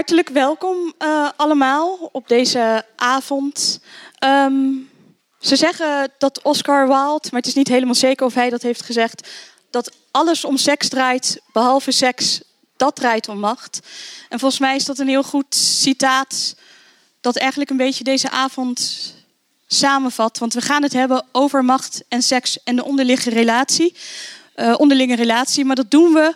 Hartelijk welkom allemaal op deze avond. Ze zeggen dat Oscar Wilde, maar het is niet helemaal zeker of hij dat heeft gezegd, dat alles om seks draait, behalve seks, dat draait om macht. En volgens mij is dat een heel goed citaat dat eigenlijk een beetje deze avond samenvat. Want we gaan het hebben over macht en seks en de onderlinge relatie. Maar dat doen we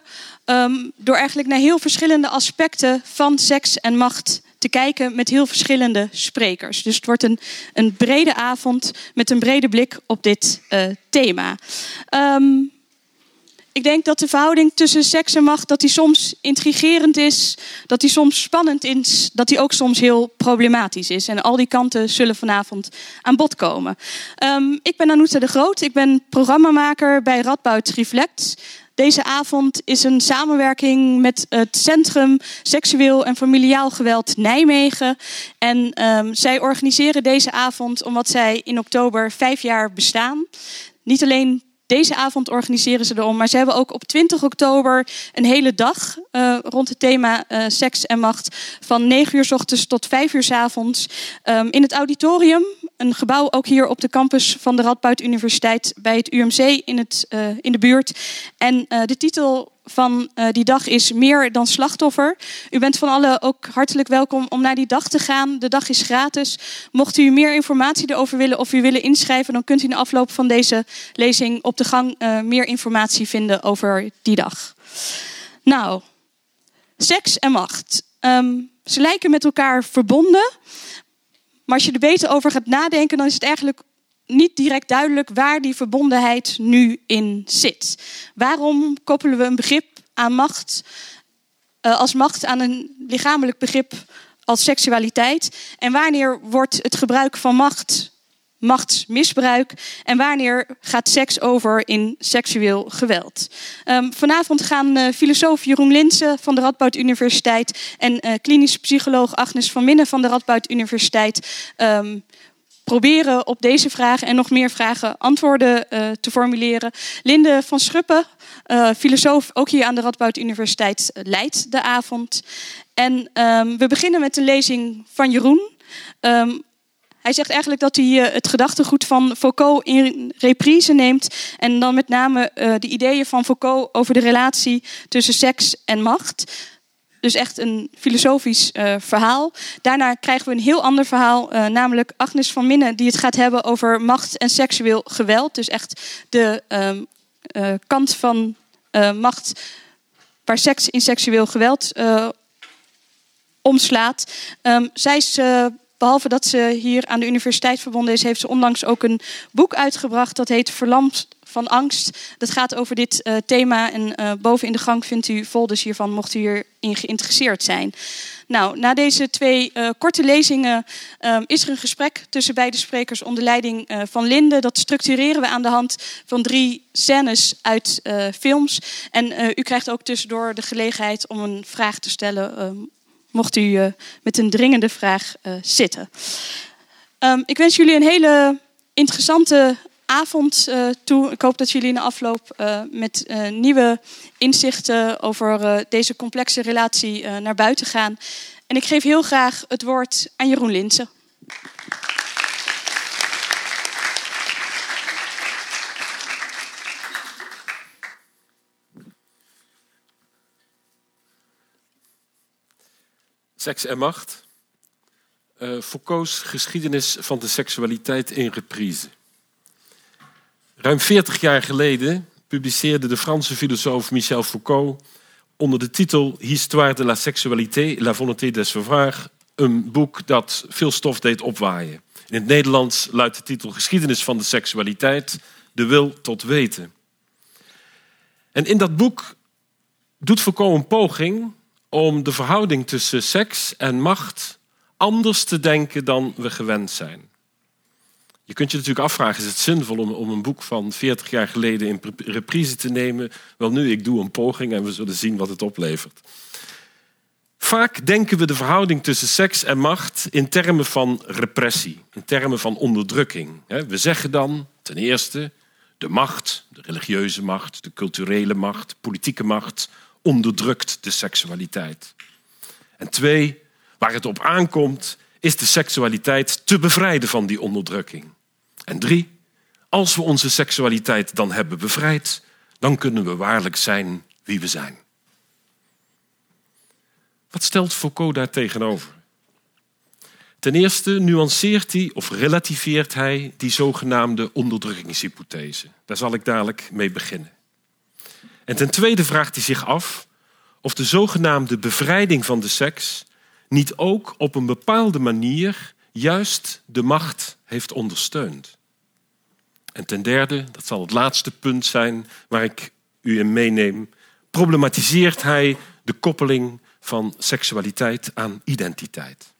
door eigenlijk naar heel verschillende aspecten van seks en macht te kijken met heel verschillende sprekers. Dus het wordt een brede avond met een brede blik op dit thema. Ik denk dat de verhouding tussen seks en macht, dat die soms intrigerend is, dat die soms spannend is, dat die ook soms heel problematisch is. En al die kanten zullen vanavond aan bod komen. Ik ben Anouta de Groot, ik ben programmamaker bij Radboud Reflects. Deze avond is een samenwerking met het Centrum Seksueel en Familiaal Geweld Nijmegen. En zij organiseren deze avond omdat zij in oktober 5 jaar bestaan. Niet alleen deze avond organiseren ze erom, maar ze hebben ook op 20 oktober een hele dag rond het thema seks en macht van 9 uur 's ochtends tot 5 uur 's avonds in het auditorium. Een gebouw ook hier op de campus van de Radboud Universiteit bij het UMC in de buurt. En de titel van die dag is Meer dan slachtoffer. U bent van allen ook hartelijk welkom om naar die dag te gaan. De dag is gratis. Mocht u meer informatie erover willen of u willen inschrijven, dan kunt u in de afloop van deze lezing op de gang meer informatie vinden over die dag. Nou, seks en macht. Ze lijken met elkaar verbonden. Maar als je er beter over gaat nadenken, dan is het eigenlijk niet direct duidelijk waar die verbondenheid nu in zit. Waarom koppelen we een begrip aan macht, als macht aan een lichamelijk begrip als seksualiteit? En wanneer wordt het gebruik van macht machtsmisbruik? En wanneer gaat seks over in seksueel geweld? Vanavond gaan filosoof Jeroen Linsen van de Radboud Universiteit en klinisch psycholoog Agnes van Minnen van de Radboud Universiteit proberen op deze vragen en nog meer vragen antwoorden te formuleren. Linde van Schuppen, filosoof, ook hier aan de Radboud Universiteit, leidt de avond. En we beginnen met de lezing van Jeroen. Hij zegt eigenlijk dat hij het gedachtegoed van Foucault in reprise neemt. En dan met name de ideeën van Foucault over de relatie tussen seks en macht. Dus echt een filosofisch verhaal. Daarna krijgen we een heel ander verhaal, namelijk Agnes van Minnen, die het gaat hebben over macht en seksueel geweld. Dus echt de kant van macht waar seks in seksueel geweld omslaat. Zij is... Behalve dat ze hier aan de universiteit verbonden is, heeft ze onlangs ook een boek uitgebracht. Dat heet Verlamd van angst. Dat gaat over dit thema. En boven in de gang vindt u folders hiervan, mocht u hierin geïnteresseerd zijn. Nou, na deze 2 korte lezingen is er een gesprek tussen beide sprekers onder leiding van Linde. Dat structureren we aan de hand van 3 scènes uit films. En u krijgt ook tussendoor de gelegenheid om een vraag te stellen, mocht u met een dringende vraag zitten. Ik wens jullie een hele interessante avond toe. Ik hoop dat jullie in de afloop met nieuwe inzichten over deze complexe relatie naar buiten gaan. En ik geef heel graag het woord aan Jeroen Linsen. Seks en macht. Foucault's geschiedenis van de seksualiteit in reprise. Ruim 40 jaar geleden publiceerde de Franse filosoof Michel Foucault onder de titel Histoire de la sexualité, la volonté de savoir, een boek dat veel stof deed opwaaien. In het Nederlands luidt de titel Geschiedenis van de seksualiteit, de wil tot weten. En in dat boek doet Foucault een poging om de verhouding tussen seks en macht anders te denken dan we gewend zijn. Je kunt je natuurlijk afvragen, is het zinvol om een boek van 40 jaar geleden in reprise te nemen? Wel nu, ik doe een poging en we zullen zien wat het oplevert. Vaak denken we de verhouding tussen seks en macht in termen van repressie, in termen van onderdrukking. We zeggen dan ten eerste de macht, de religieuze macht, de culturele macht, politieke macht onderdrukt de seksualiteit. En 2, waar het op aankomt, is de seksualiteit te bevrijden van die onderdrukking. En 3, als we onze seksualiteit dan hebben bevrijd, dan kunnen we waarlijk zijn wie we zijn. Wat stelt Foucault daar tegenover? Ten eerste nuanceert hij of relativeert hij die zogenaamde onderdrukkingshypothese. Daar zal ik dadelijk mee beginnen. En ten tweede vraagt hij zich af of de zogenaamde bevrijding van de seks niet ook op een bepaalde manier juist de macht heeft ondersteund. En ten derde, dat zal het laatste punt zijn waar ik u in meeneem, problematiseert hij de koppeling van seksualiteit aan identiteit.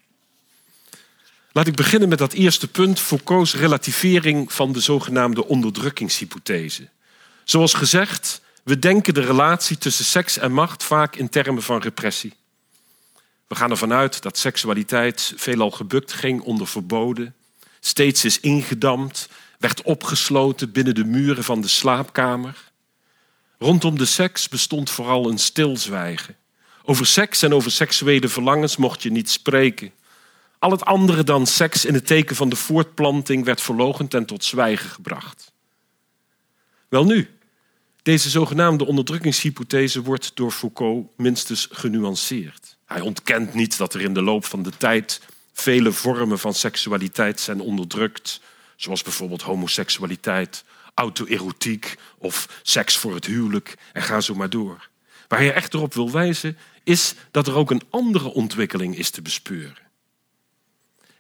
Laat ik beginnen met dat eerste punt, Foucault's relativering van de zogenaamde onderdrukkingshypothese. Zoals gezegd, we denken de relatie tussen seks en macht vaak in termen van repressie. We gaan ervan uit dat seksualiteit veelal gebukt ging onder verboden, steeds is ingedamd, werd opgesloten binnen de muren van de slaapkamer. Rondom de seks bestond vooral een stilzwijgen. Over seks en over seksuele verlangens mocht je niet spreken. Al het andere dan seks in het teken van de voortplanting werd verloochend en tot zwijgen gebracht. Welnu, deze zogenaamde onderdrukkingshypothese wordt door Foucault minstens genuanceerd. Hij ontkent niet dat er in de loop van de tijd vele vormen van seksualiteit zijn onderdrukt, zoals bijvoorbeeld homoseksualiteit, autoerotiek of seks voor het huwelijk en ga zo maar door. Waar hij echter op wil wijzen is dat er ook een andere ontwikkeling is te bespeuren.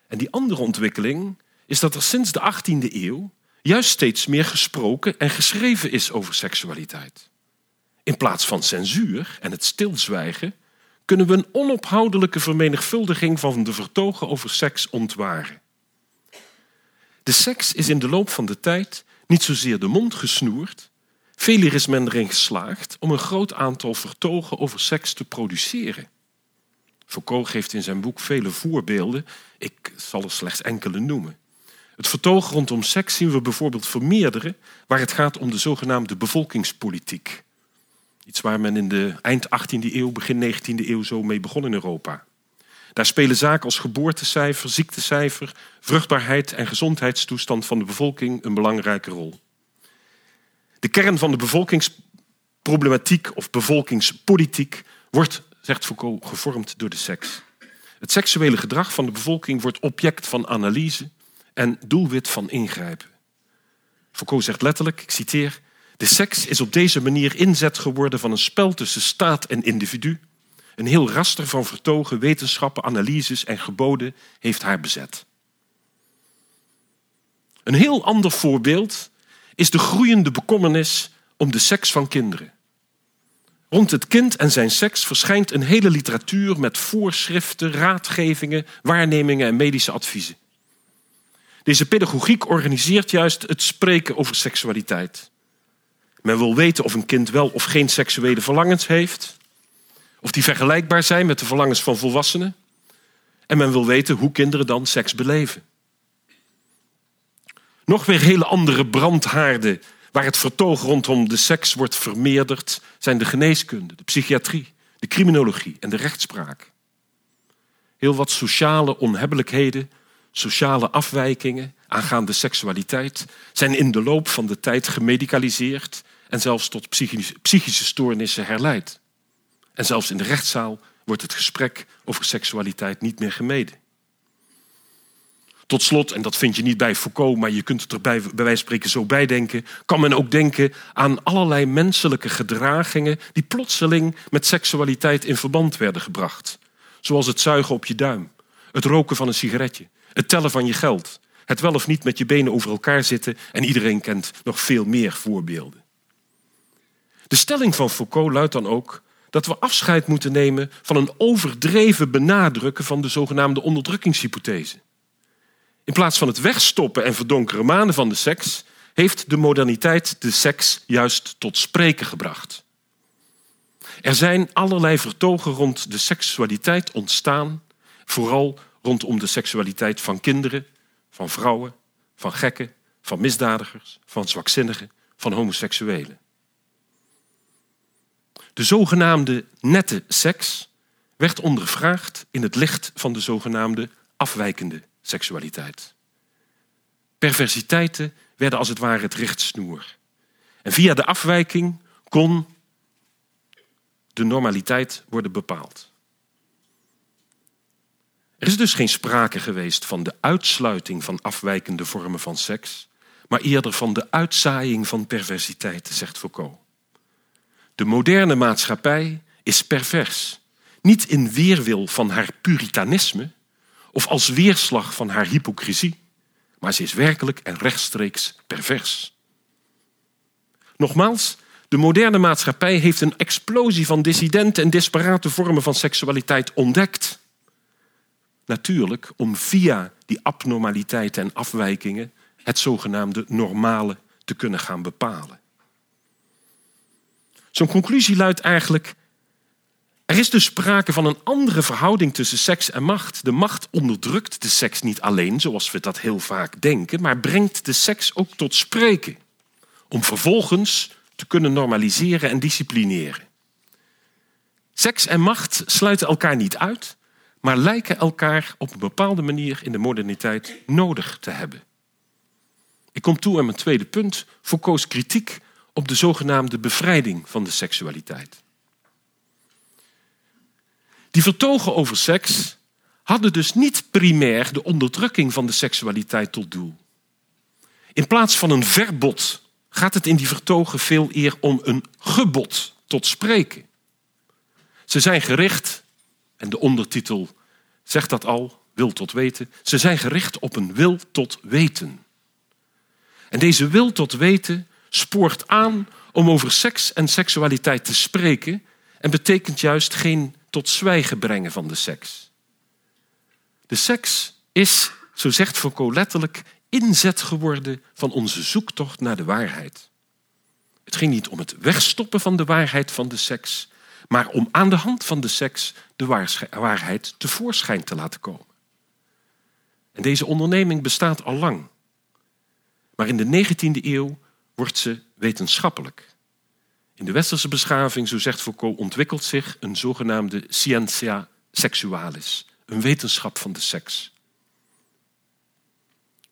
En die andere ontwikkeling is dat er sinds de 18e eeuw juist steeds meer gesproken en geschreven is over seksualiteit. In plaats van censuur en het stilzwijgen kunnen we een onophoudelijke vermenigvuldiging van de vertogen over seks ontwaren. De seks is in de loop van de tijd niet zozeer de mond gesnoerd. Veeleer is men erin geslaagd om een groot aantal vertogen over seks te produceren. Foucault geeft in zijn boek vele voorbeelden, ik zal er slechts enkele noemen. Het vertoog rondom seks zien we bijvoorbeeld vermeerderen waar het gaat om de zogenaamde bevolkingspolitiek. Iets waar men in de eind 18e eeuw, begin 19e eeuw zo mee begon in Europa. Daar spelen zaken als geboortecijfer, ziektecijfer, vruchtbaarheid en gezondheidstoestand van de bevolking een belangrijke rol. De kern van de bevolkingsproblematiek of bevolkingspolitiek wordt, zegt Foucault, gevormd door de seks. Het seksuele gedrag van de bevolking wordt object van analyse en doelwit van ingrijpen. Foucault zegt letterlijk, ik citeer, de seks is op deze manier inzet geworden van een spel tussen staat en individu. Een heel raster van vertogen, wetenschappen, analyses en geboden heeft haar bezet. Een heel ander voorbeeld is de groeiende bekommernis om de seks van kinderen. Rond het kind en zijn seks verschijnt een hele literatuur met voorschriften, raadgevingen, waarnemingen en medische adviezen. Deze pedagogiek organiseert juist het spreken over seksualiteit. Men wil weten of een kind wel of geen seksuele verlangens heeft, of die vergelijkbaar zijn met de verlangens van volwassenen. En men wil weten hoe kinderen dan seks beleven. Nog weer hele andere brandhaarden waar het vertoog rondom de seks wordt vermeerderd zijn de geneeskunde, de psychiatrie, de criminologie en de rechtspraak. Heel wat sociale onhebbelijkheden, sociale afwijkingen aangaande seksualiteit zijn in de loop van de tijd gemedicaliseerd en zelfs tot psychische stoornissen herleid. En zelfs in de rechtszaal wordt het gesprek over seksualiteit niet meer gemeden. Tot slot, en dat vind je niet bij Foucault, maar je kunt het er bij wijze van spreken zo bijdenken, kan men ook denken aan allerlei menselijke gedragingen die plotseling met seksualiteit in verband werden gebracht. Zoals het zuigen op je duim, het roken van een sigaretje, het tellen van je geld, het wel of niet met je benen over elkaar zitten en iedereen kent nog veel meer voorbeelden. De stelling van Foucault luidt dan ook dat we afscheid moeten nemen van een overdreven benadrukken van de zogenaamde onderdrukkingshypothese. In plaats van het wegstoppen en verdonkeren manen van de seks heeft de moderniteit de seks juist tot spreken gebracht. Er zijn allerlei vertogen rond de seksualiteit ontstaan, vooral rondom de seksualiteit van kinderen, van vrouwen, van gekken, van misdadigers, van zwakzinnigen, van homoseksuelen. De zogenaamde nette seks werd ondervraagd in het licht van de zogenaamde afwijkende seksualiteit. Perversiteiten werden als het ware het richtsnoer. En via de afwijking kon de normaliteit worden bepaald. Er is dus geen sprake geweest van de uitsluiting van afwijkende vormen van seks, maar eerder van de uitzaaiing van perversiteit, zegt Foucault. De moderne maatschappij is pervers, niet in weerwil van haar puritanisme of als weerslag van haar hypocrisie, maar ze is werkelijk en rechtstreeks pervers. Nogmaals, de moderne maatschappij heeft een explosie van dissidente en disparate vormen van seksualiteit ontdekt. Natuurlijk om via die abnormaliteiten en afwijkingen het zogenaamde normale te kunnen gaan bepalen. Zo'n conclusie luidt eigenlijk: er is dus sprake van een andere verhouding tussen seks en macht. De macht onderdrukt de seks niet alleen, zoals we dat heel vaak denken, maar brengt de seks ook tot spreken, om vervolgens te kunnen normaliseren en disciplineren. Seks en macht sluiten elkaar niet uit, maar lijken elkaar op een bepaalde manier in de moderniteit nodig te hebben. Ik kom toe aan mijn tweede punt, Foucault's kritiek op de zogenaamde bevrijding van de seksualiteit. Die vertogen over seks hadden dus niet primair de onderdrukking van de seksualiteit tot doel. In plaats van een verbod gaat het in die vertogen veel eer om een gebod tot spreken. Ze zijn gericht, en de ondertitel zegt dat al, wil tot weten. Ze zijn gericht op een wil tot weten. En deze wil tot weten spoort aan om over seks en seksualiteit te spreken en betekent juist geen tot zwijgen brengen van de seks. De seks is, zo zegt Foucault letterlijk, inzet geworden van onze zoektocht naar de waarheid. Het ging niet om het wegstoppen van de waarheid van de seks, maar om aan de hand van de seks de waarheid tevoorschijn te laten komen. En deze onderneming bestaat al lang. Maar in de 19e eeuw wordt ze wetenschappelijk. In de westerse beschaving, zo zegt Foucault, ontwikkelt zich een zogenaamde scientia sexualis, een wetenschap van de seks.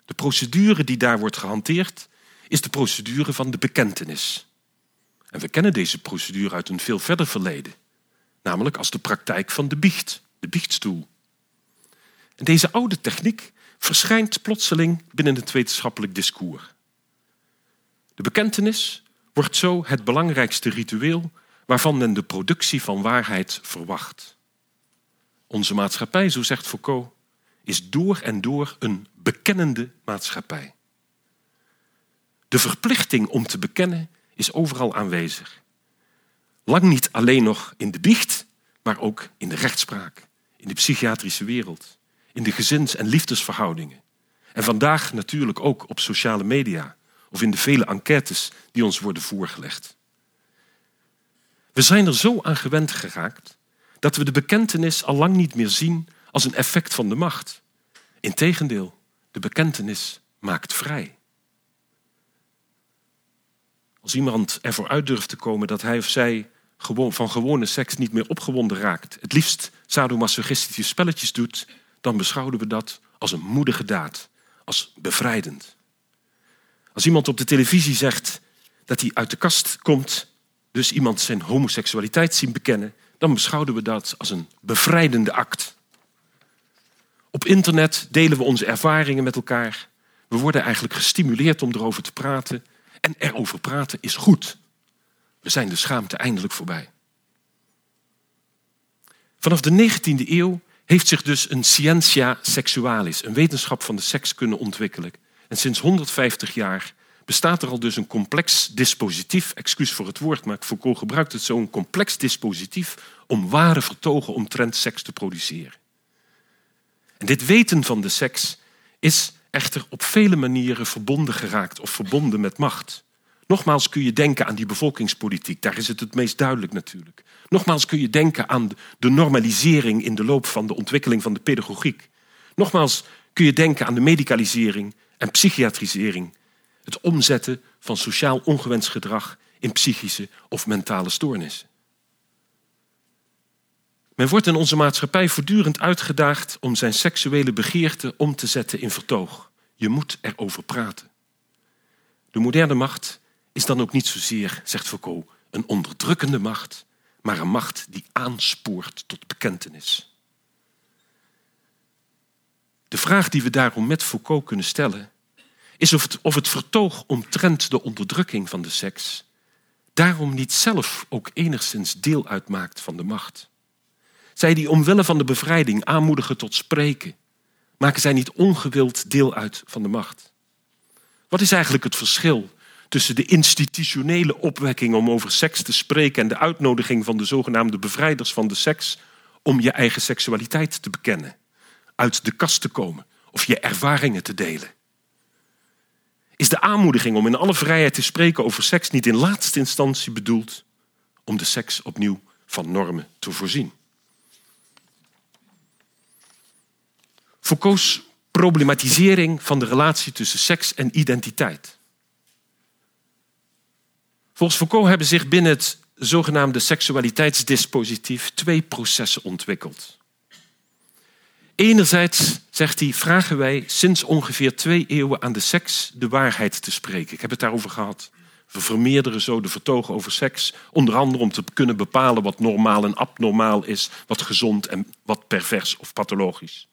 De procedure die daar wordt gehanteerd is de procedure van de bekentenis. En we kennen deze procedure uit een veel verder verleden, namelijk als de praktijk van de biecht, de biechtstoel. En deze oude techniek verschijnt plotseling binnen het wetenschappelijk discours. De bekentenis wordt zo het belangrijkste ritueel waarvan men de productie van waarheid verwacht. Onze maatschappij, zo zegt Foucault, is door en door een bekennende maatschappij. De verplichting om te bekennen is overal aanwezig. Lang niet alleen nog in de biecht, maar ook in de rechtspraak, in de psychiatrische wereld, in de gezins- en liefdesverhoudingen. En vandaag natuurlijk ook op sociale media of in de vele enquêtes die ons worden voorgelegd. We zijn er zo aan gewend geraakt dat we de bekentenis al lang niet meer zien als een effect van de macht. Integendeel, de bekentenis maakt vrij. Als iemand ervoor uit durft te komen dat hij of zij van gewone seks niet meer opgewonden raakt, het liefst sadomasochistische spelletjes doet, dan beschouwen we dat als een moedige daad, als bevrijdend. Als iemand op de televisie zegt dat hij uit de kast komt, dus iemand zijn homoseksualiteit zien bekennen, dan beschouwen we dat als een bevrijdende act. Op internet delen we onze ervaringen met elkaar. We worden eigenlijk gestimuleerd om erover te praten. En erover praten is goed. We zijn de schaamte eindelijk voorbij. Vanaf de 19e eeuw heeft zich dus een scientia sexualis, een wetenschap van de seks, kunnen ontwikkelen. En sinds 150 jaar bestaat er al dus een complex dispositief, excuus voor het woord, maar Foucault gebruikt het zo, een complex dispositief om ware vertogen omtrent seks te produceren. En dit weten van de seks is echter op vele manieren verbonden geraakt of verbonden met macht. Nogmaals kun je denken aan die bevolkingspolitiek, daar is het meest duidelijk natuurlijk. Nogmaals kun je denken aan de normalisering in de loop van de ontwikkeling van de pedagogiek. Nogmaals kun je denken aan de medicalisering en psychiatrisering, het omzetten van sociaal ongewenst gedrag in psychische of mentale stoornissen. Men wordt in onze maatschappij voortdurend uitgedaagd om zijn seksuele begeerte om te zetten in vertoog. Je moet erover praten. De moderne macht is dan ook niet zozeer, zegt Foucault, een onderdrukkende macht, maar een macht die aanspoort tot bekentenis. De vraag die we daarom met Foucault kunnen stellen is of het vertoog omtrent de onderdrukking van de seks daarom niet zelf ook enigszins deel uitmaakt van de macht. Zij die omwille van de bevrijding aanmoedigen tot spreken, maken zij niet ongewild deel uit van de macht. Wat is eigenlijk het verschil tussen de institutionele opwekking om over seks te spreken en de uitnodiging van de zogenaamde bevrijders van de seks om je eigen seksualiteit te bekennen, uit de kast te komen of je ervaringen te delen? Is de aanmoediging om in alle vrijheid te spreken over seks niet in laatste instantie bedoeld om de seks opnieuw van normen te voorzien? Foucault's problematisering van de relatie tussen seks en identiteit. Volgens Foucault hebben zich binnen het zogenaamde seksualiteitsdispositief twee processen ontwikkeld. Enerzijds, zegt hij, vragen wij sinds ongeveer 2 eeuwen aan de seks de waarheid te spreken. Ik heb het daarover gehad. We vermeerderen zo de vertogen over seks, onder andere om te kunnen bepalen wat normaal en abnormaal is, wat gezond en wat pervers of pathologisch.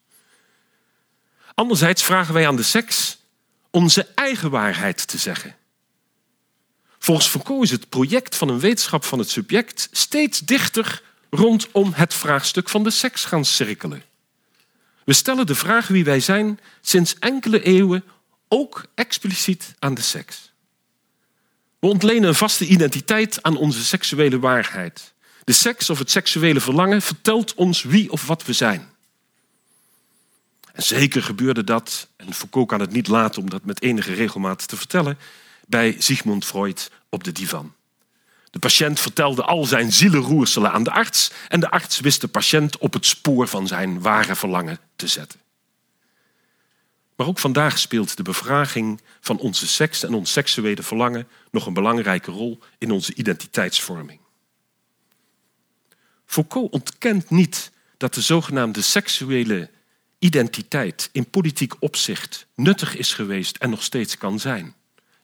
Anderzijds vragen wij aan de seks onze eigen waarheid te zeggen. Volgens Foucault is het project van een wetenschap van het subject steeds dichter rondom het vraagstuk van de seks gaan cirkelen. We stellen de vraag wie wij zijn sinds enkele eeuwen ook expliciet aan de seks. We ontlenen een vaste identiteit aan onze seksuele waarheid. De seks of het seksuele verlangen vertelt ons wie of wat we zijn. En zeker gebeurde dat, en Foucault kan het niet laten om dat met enige regelmaat te vertellen, bij Sigmund Freud op de divan. De patiënt vertelde al zijn zielenroerselen aan de arts en de arts wist de patiënt op het spoor van zijn ware verlangen te zetten. Maar ook vandaag speelt de bevraging van onze seks en ons seksuele verlangen nog een belangrijke rol in onze identiteitsvorming. Foucault ontkent niet dat de zogenaamde seksuele identiteit in politiek opzicht nuttig is geweest en nog steeds kan zijn.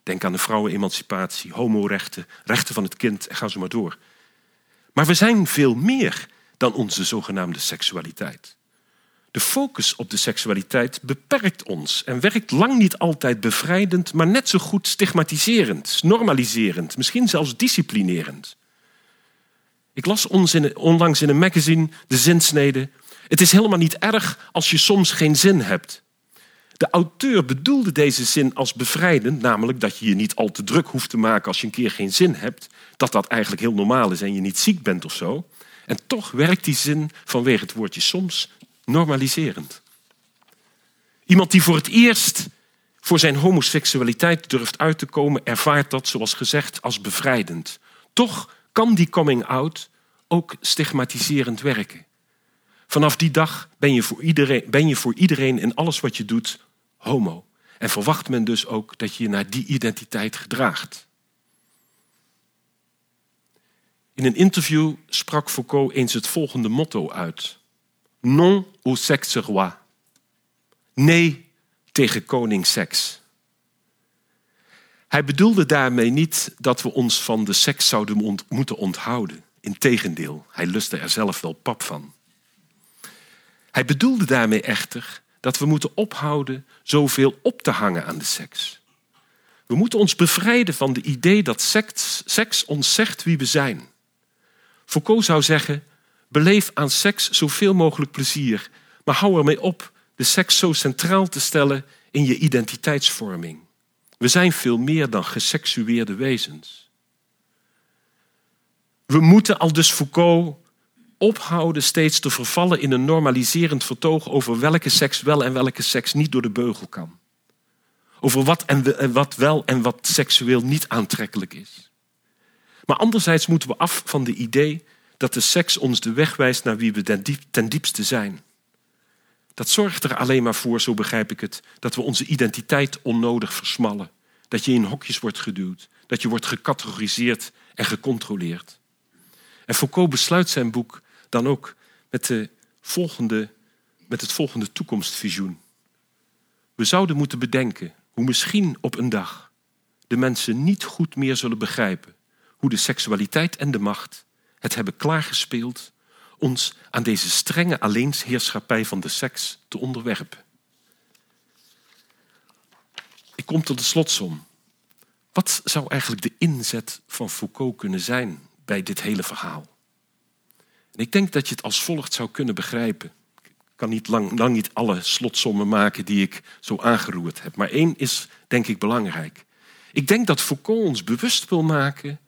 Denk aan de vrouwenemancipatie, homorechten, rechten van het kind, en ga zo maar door. Maar we zijn veel meer dan onze zogenaamde seksualiteit. De focus op de seksualiteit beperkt ons en werkt lang niet altijd bevrijdend, maar net zo goed stigmatiserend, normaliserend, misschien zelfs disciplinerend. Ik las onlangs in een magazine de zinsnede: het is helemaal niet erg als je soms geen zin hebt. De auteur bedoelde deze zin als bevrijdend, namelijk dat je je niet al te druk hoeft te maken als je een keer geen zin hebt, dat dat eigenlijk heel normaal is en je niet ziek bent of zo. En toch werkt die zin vanwege het woordje soms normaliserend. Iemand die voor het eerst voor zijn homoseksualiteit durft uit te komen, ervaart dat, zoals gezegd, als bevrijdend. Toch kan die coming-out ook stigmatiserend werken. Vanaf die dag ben je voor iedereen in alles wat je doet homo. En verwacht men dus ook dat je je naar die identiteit gedraagt. In een interview sprak Foucault eens het volgende motto uit: Non au sexe roi. Nee tegen koning seks. Hij bedoelde daarmee niet dat we ons van de seks zouden moeten onthouden. Integendeel, hij lustte er zelf wel pap van. Hij bedoelde daarmee echter dat we moeten ophouden zoveel op te hangen aan de seks. We moeten ons bevrijden van de idee dat seks ons zegt wie we zijn. Foucault zou zeggen: beleef aan seks zoveel mogelijk plezier, maar hou ermee op de seks zo centraal te stellen in je identiteitsvorming. We zijn veel meer dan geseksueerde wezens. We moeten, aldus Foucault, ophouden steeds te vervallen in een normaliserend vertoog over welke seks wel en welke seks niet door de beugel kan. Over wat wel en wat seksueel niet aantrekkelijk is. Maar anderzijds moeten we af van de idee dat de seks ons de weg wijst naar wie we ten diepste zijn. Dat zorgt er alleen maar voor, zo begrijp ik het, dat we onze identiteit onnodig versmallen. Dat je in hokjes wordt geduwd, dat je wordt gecategoriseerd en gecontroleerd. En Foucault besluit zijn boek dan ook met het volgende toekomstvisioen. We zouden moeten bedenken hoe misschien op een dag de mensen niet goed meer zullen begrijpen hoe de seksualiteit en de macht het hebben klaargespeeld ons aan deze strenge alleenheerschappij van de seks te onderwerpen. Ik kom tot de slotsom. Wat zou eigenlijk de inzet van Foucault kunnen zijn bij dit hele verhaal? En ik denk dat je het als volgt zou kunnen begrijpen. Ik kan niet lang niet alle slotsommen maken die ik zo aangeroerd heb. Maar één is, denk ik, belangrijk. Ik denk dat Foucault ons bewust wil maken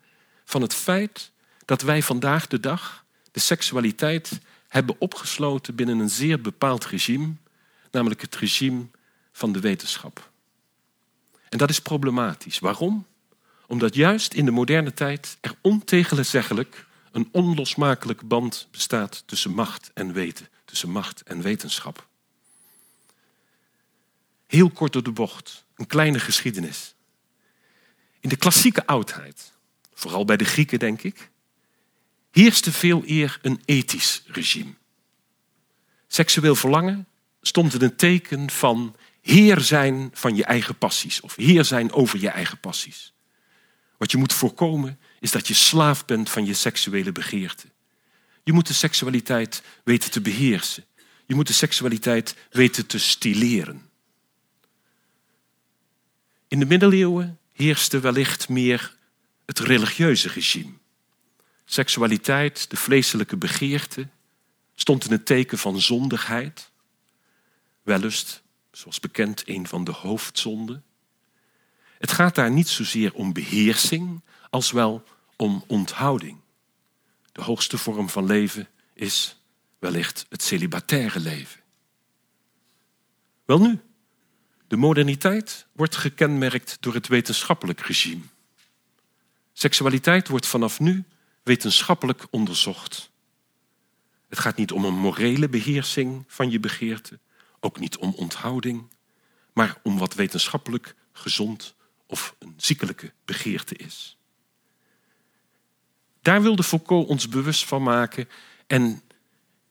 van het feit dat wij vandaag de dag de seksualiteit hebben opgesloten binnen een zeer bepaald regime, namelijk het regime van de wetenschap. En dat is problematisch. Waarom? Omdat juist in de moderne tijd er ontegenzeggelijk een onlosmakelijke band bestaat tussen macht en weten, tussen macht en wetenschap. Heel kort door de bocht, een kleine geschiedenis. In de klassieke oudheid, vooral bij de Grieken denk ik, heerste veel eer een ethisch regime. Seksueel verlangen stond in het teken van heer zijn van je eigen passies of heer zijn over je eigen passies. Wat je moet voorkomen is dat je slaaf bent van je seksuele begeerte. Je moet de seksualiteit weten te beheersen. Je moet de seksualiteit weten te stileren. In de middeleeuwen heerste wellicht meer het religieuze regime. Seksualiteit, de vleeselijke begeerte, stond in het teken van zondigheid. Wellust, zoals bekend, een van de hoofdzonden. Het gaat daar niet zozeer om beheersing, als wel om onthouding. De hoogste vorm van leven is wellicht het celibataire leven. Welnu, de moderniteit wordt gekenmerkt door het wetenschappelijk regime. Seksualiteit wordt vanaf nu wetenschappelijk onderzocht. Het gaat niet om een morele beheersing van je begeerte, ook niet om onthouding, maar om wat wetenschappelijk gezond of een ziekelijke begeerte is. Daar wilde Foucault ons bewust van maken en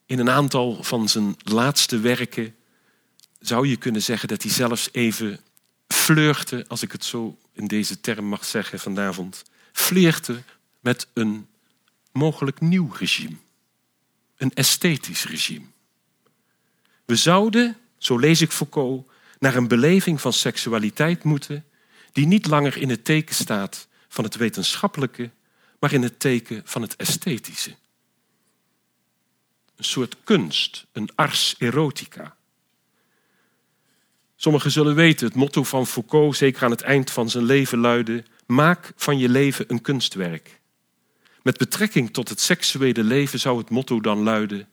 in een aantal van zijn laatste werken zou je kunnen zeggen dat hij zelfs even flirte, als ik het zo in deze term mag zeggen vanavond, flirte met een mogelijk nieuw regime. Een esthetisch regime. We zouden, zo lees ik Foucault, naar een beleving van seksualiteit moeten die niet langer in het teken staat van het wetenschappelijke, maar in het teken van het esthetische. Een soort kunst, een ars erotica. Sommigen zullen weten, het motto van Foucault, zeker aan het eind van zijn leven, luidde: maak van je leven een kunstwerk. Met betrekking tot het seksuele leven zou het motto dan luiden: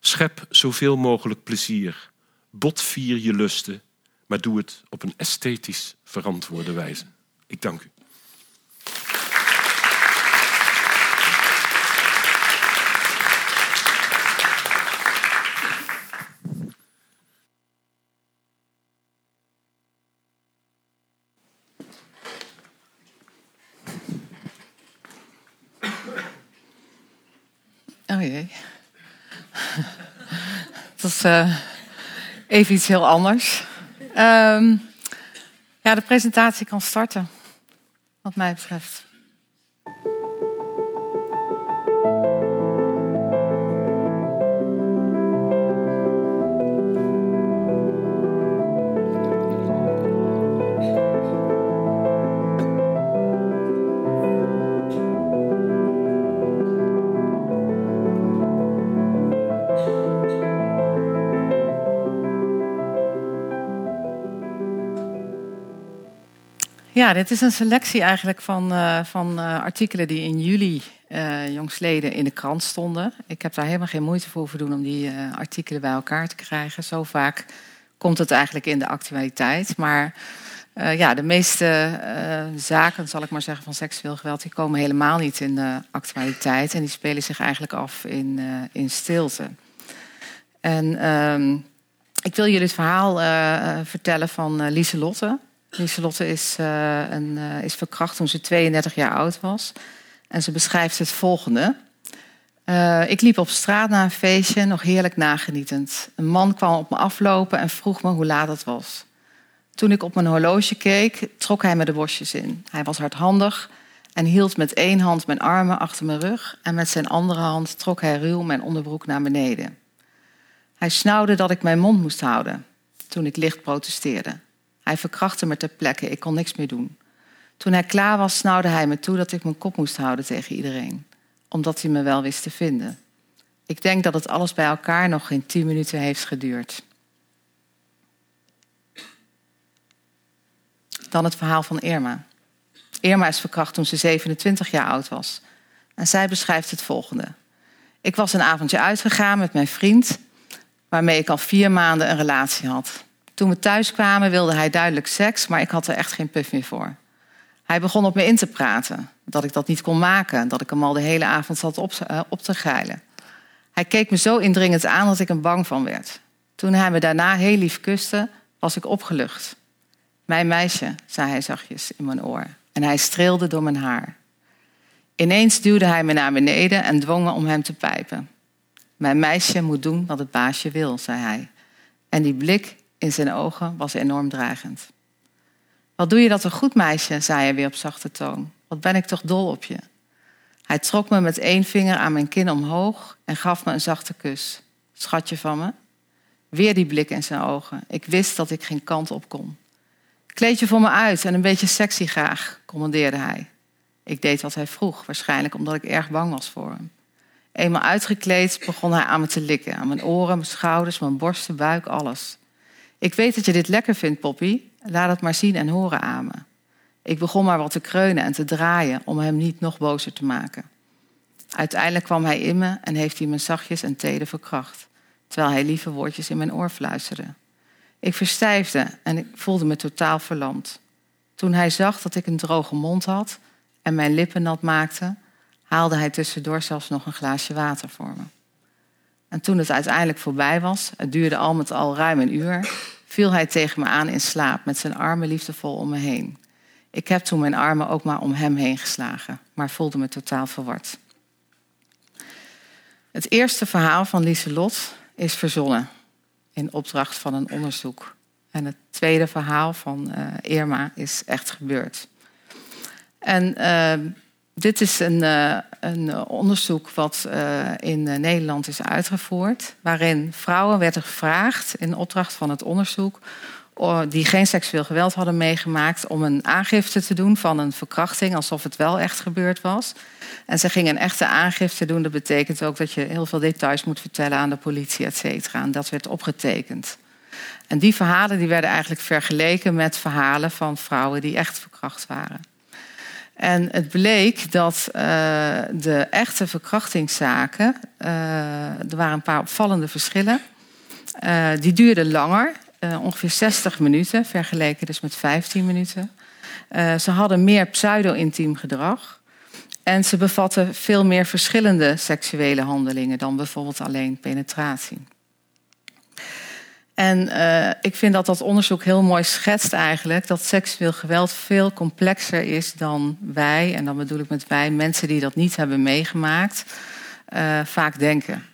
schep zoveel mogelijk plezier, botvier je lusten, maar doe het op een esthetisch verantwoorde wijze. Ik dank u. Oh jee. Dat is even iets heel anders. De presentatie kan starten, wat mij betreft. Ja, dit is een selectie eigenlijk van artikelen die in juli jongstleden in de krant stonden. Ik heb daar helemaal geen moeite voor doen om die artikelen bij elkaar te krijgen. Zo vaak komt het eigenlijk in de actualiteit. Maar de meeste zaken, zal ik maar zeggen, van seksueel geweld, die komen helemaal niet in de actualiteit. En die spelen zich eigenlijk af in stilte. En ik wil jullie het verhaal vertellen van Lieselotte. Lieselotte is verkracht toen ze 32 jaar oud was. En ze beschrijft het volgende. Ik liep op straat na een feestje, nog heerlijk nagenietend. Een man kwam op me aflopen en vroeg me hoe laat het was. Toen ik op mijn horloge keek, trok hij me de borstjes in. Hij was hardhandig en hield met één hand mijn armen achter mijn rug... en met zijn andere hand trok hij ruw mijn onderbroek naar beneden. Hij snauwde dat ik mijn mond moest houden, toen ik licht protesteerde. Hij verkrachtte me ter plekke, ik kon niks meer doen. Toen hij klaar was, snauwde hij me toe dat ik mijn kop moest houden tegen iedereen... omdat hij me wel wist te vinden. Ik denk dat het alles bij elkaar nog geen 10 minuten heeft geduurd. Dan het verhaal van Irma. Irma is verkracht toen ze 27 jaar oud was. En zij beschrijft het volgende. Ik was een avondje uitgegaan met mijn vriend... waarmee ik al 4 maanden een relatie had. Toen we thuis kwamen wilde hij duidelijk seks... maar ik had er echt geen puf meer voor. Hij begon op me in te praten... dat ik dat niet kon maken, dat ik hem al de hele avond zat op te geilen. Hij keek me zo indringend aan dat ik er bang van werd. Toen hij me daarna heel lief kuste, was ik opgelucht. Mijn meisje, zei hij zachtjes in mijn oor. En hij streelde door mijn haar. Ineens duwde hij me naar beneden en dwong me om hem te pijpen. Mijn meisje moet doen wat het baasje wil, zei hij. En die blik in zijn ogen was enorm dreigend. Wat doe je dat een goed meisje, zei hij weer op zachte toon. Wat ben ik toch dol op je. Hij trok me met 1 vinger aan mijn kin omhoog... en gaf me een zachte kus. Schatje van me. Weer die blik in zijn ogen. Ik wist dat ik geen kant op kon. Kleed je voor me uit en een beetje sexy graag, commandeerde hij. Ik deed wat hij vroeg, waarschijnlijk omdat ik erg bang was voor hem. Eenmaal uitgekleed begon hij aan me te likken. Aan mijn oren, mijn schouders, mijn borsten, buik, alles. Ik weet dat je dit lekker vindt, Poppy. Laat het maar zien en horen aan me. Ik begon maar wat te kreunen en te draaien om hem niet nog bozer te maken. Uiteindelijk kwam hij in me en heeft hij me zachtjes en teder verkracht... terwijl hij lieve woordjes in mijn oor fluisterde. Ik verstijfde en ik voelde me totaal verlamd. Toen hij zag dat ik een droge mond had en mijn lippen nat maakte... haalde hij tussendoor zelfs nog een glaasje water voor me. En toen het uiteindelijk voorbij was, het duurde al met al ruim een uur... viel hij tegen me aan in slaap met zijn armen liefdevol om me heen... Ik heb toen mijn armen ook maar om hem heen geslagen, maar voelde me totaal verward. Het eerste verhaal van Lieselot is verzonnen in opdracht van een onderzoek. En het tweede verhaal van Irma is echt gebeurd. En dit is een onderzoek wat in Nederland is uitgevoerd... waarin vrouwen werden gevraagd in opdracht van het onderzoek... die geen seksueel geweld hadden meegemaakt... om een aangifte te doen van een verkrachting... alsof het wel echt gebeurd was. En ze gingen een echte aangifte doen. Dat betekent ook dat je heel veel details moet vertellen aan de politie, et cetera. En dat werd opgetekend. En die verhalen die werden eigenlijk vergeleken met verhalen van vrouwen... die echt verkracht waren. En het bleek dat de echte verkrachtingszaken... er waren een paar opvallende verschillen. Die duurden langer... ongeveer 60 minuten, vergeleken dus met 15 minuten. Ze hadden meer pseudo-intiem gedrag. En ze bevatten veel meer verschillende seksuele handelingen... dan bijvoorbeeld alleen penetratie. En ik vind dat dat onderzoek heel mooi schetst eigenlijk... dat seksueel geweld veel complexer is dan wij... en dan bedoel ik met wij, mensen die dat niet hebben meegemaakt... vaak denken.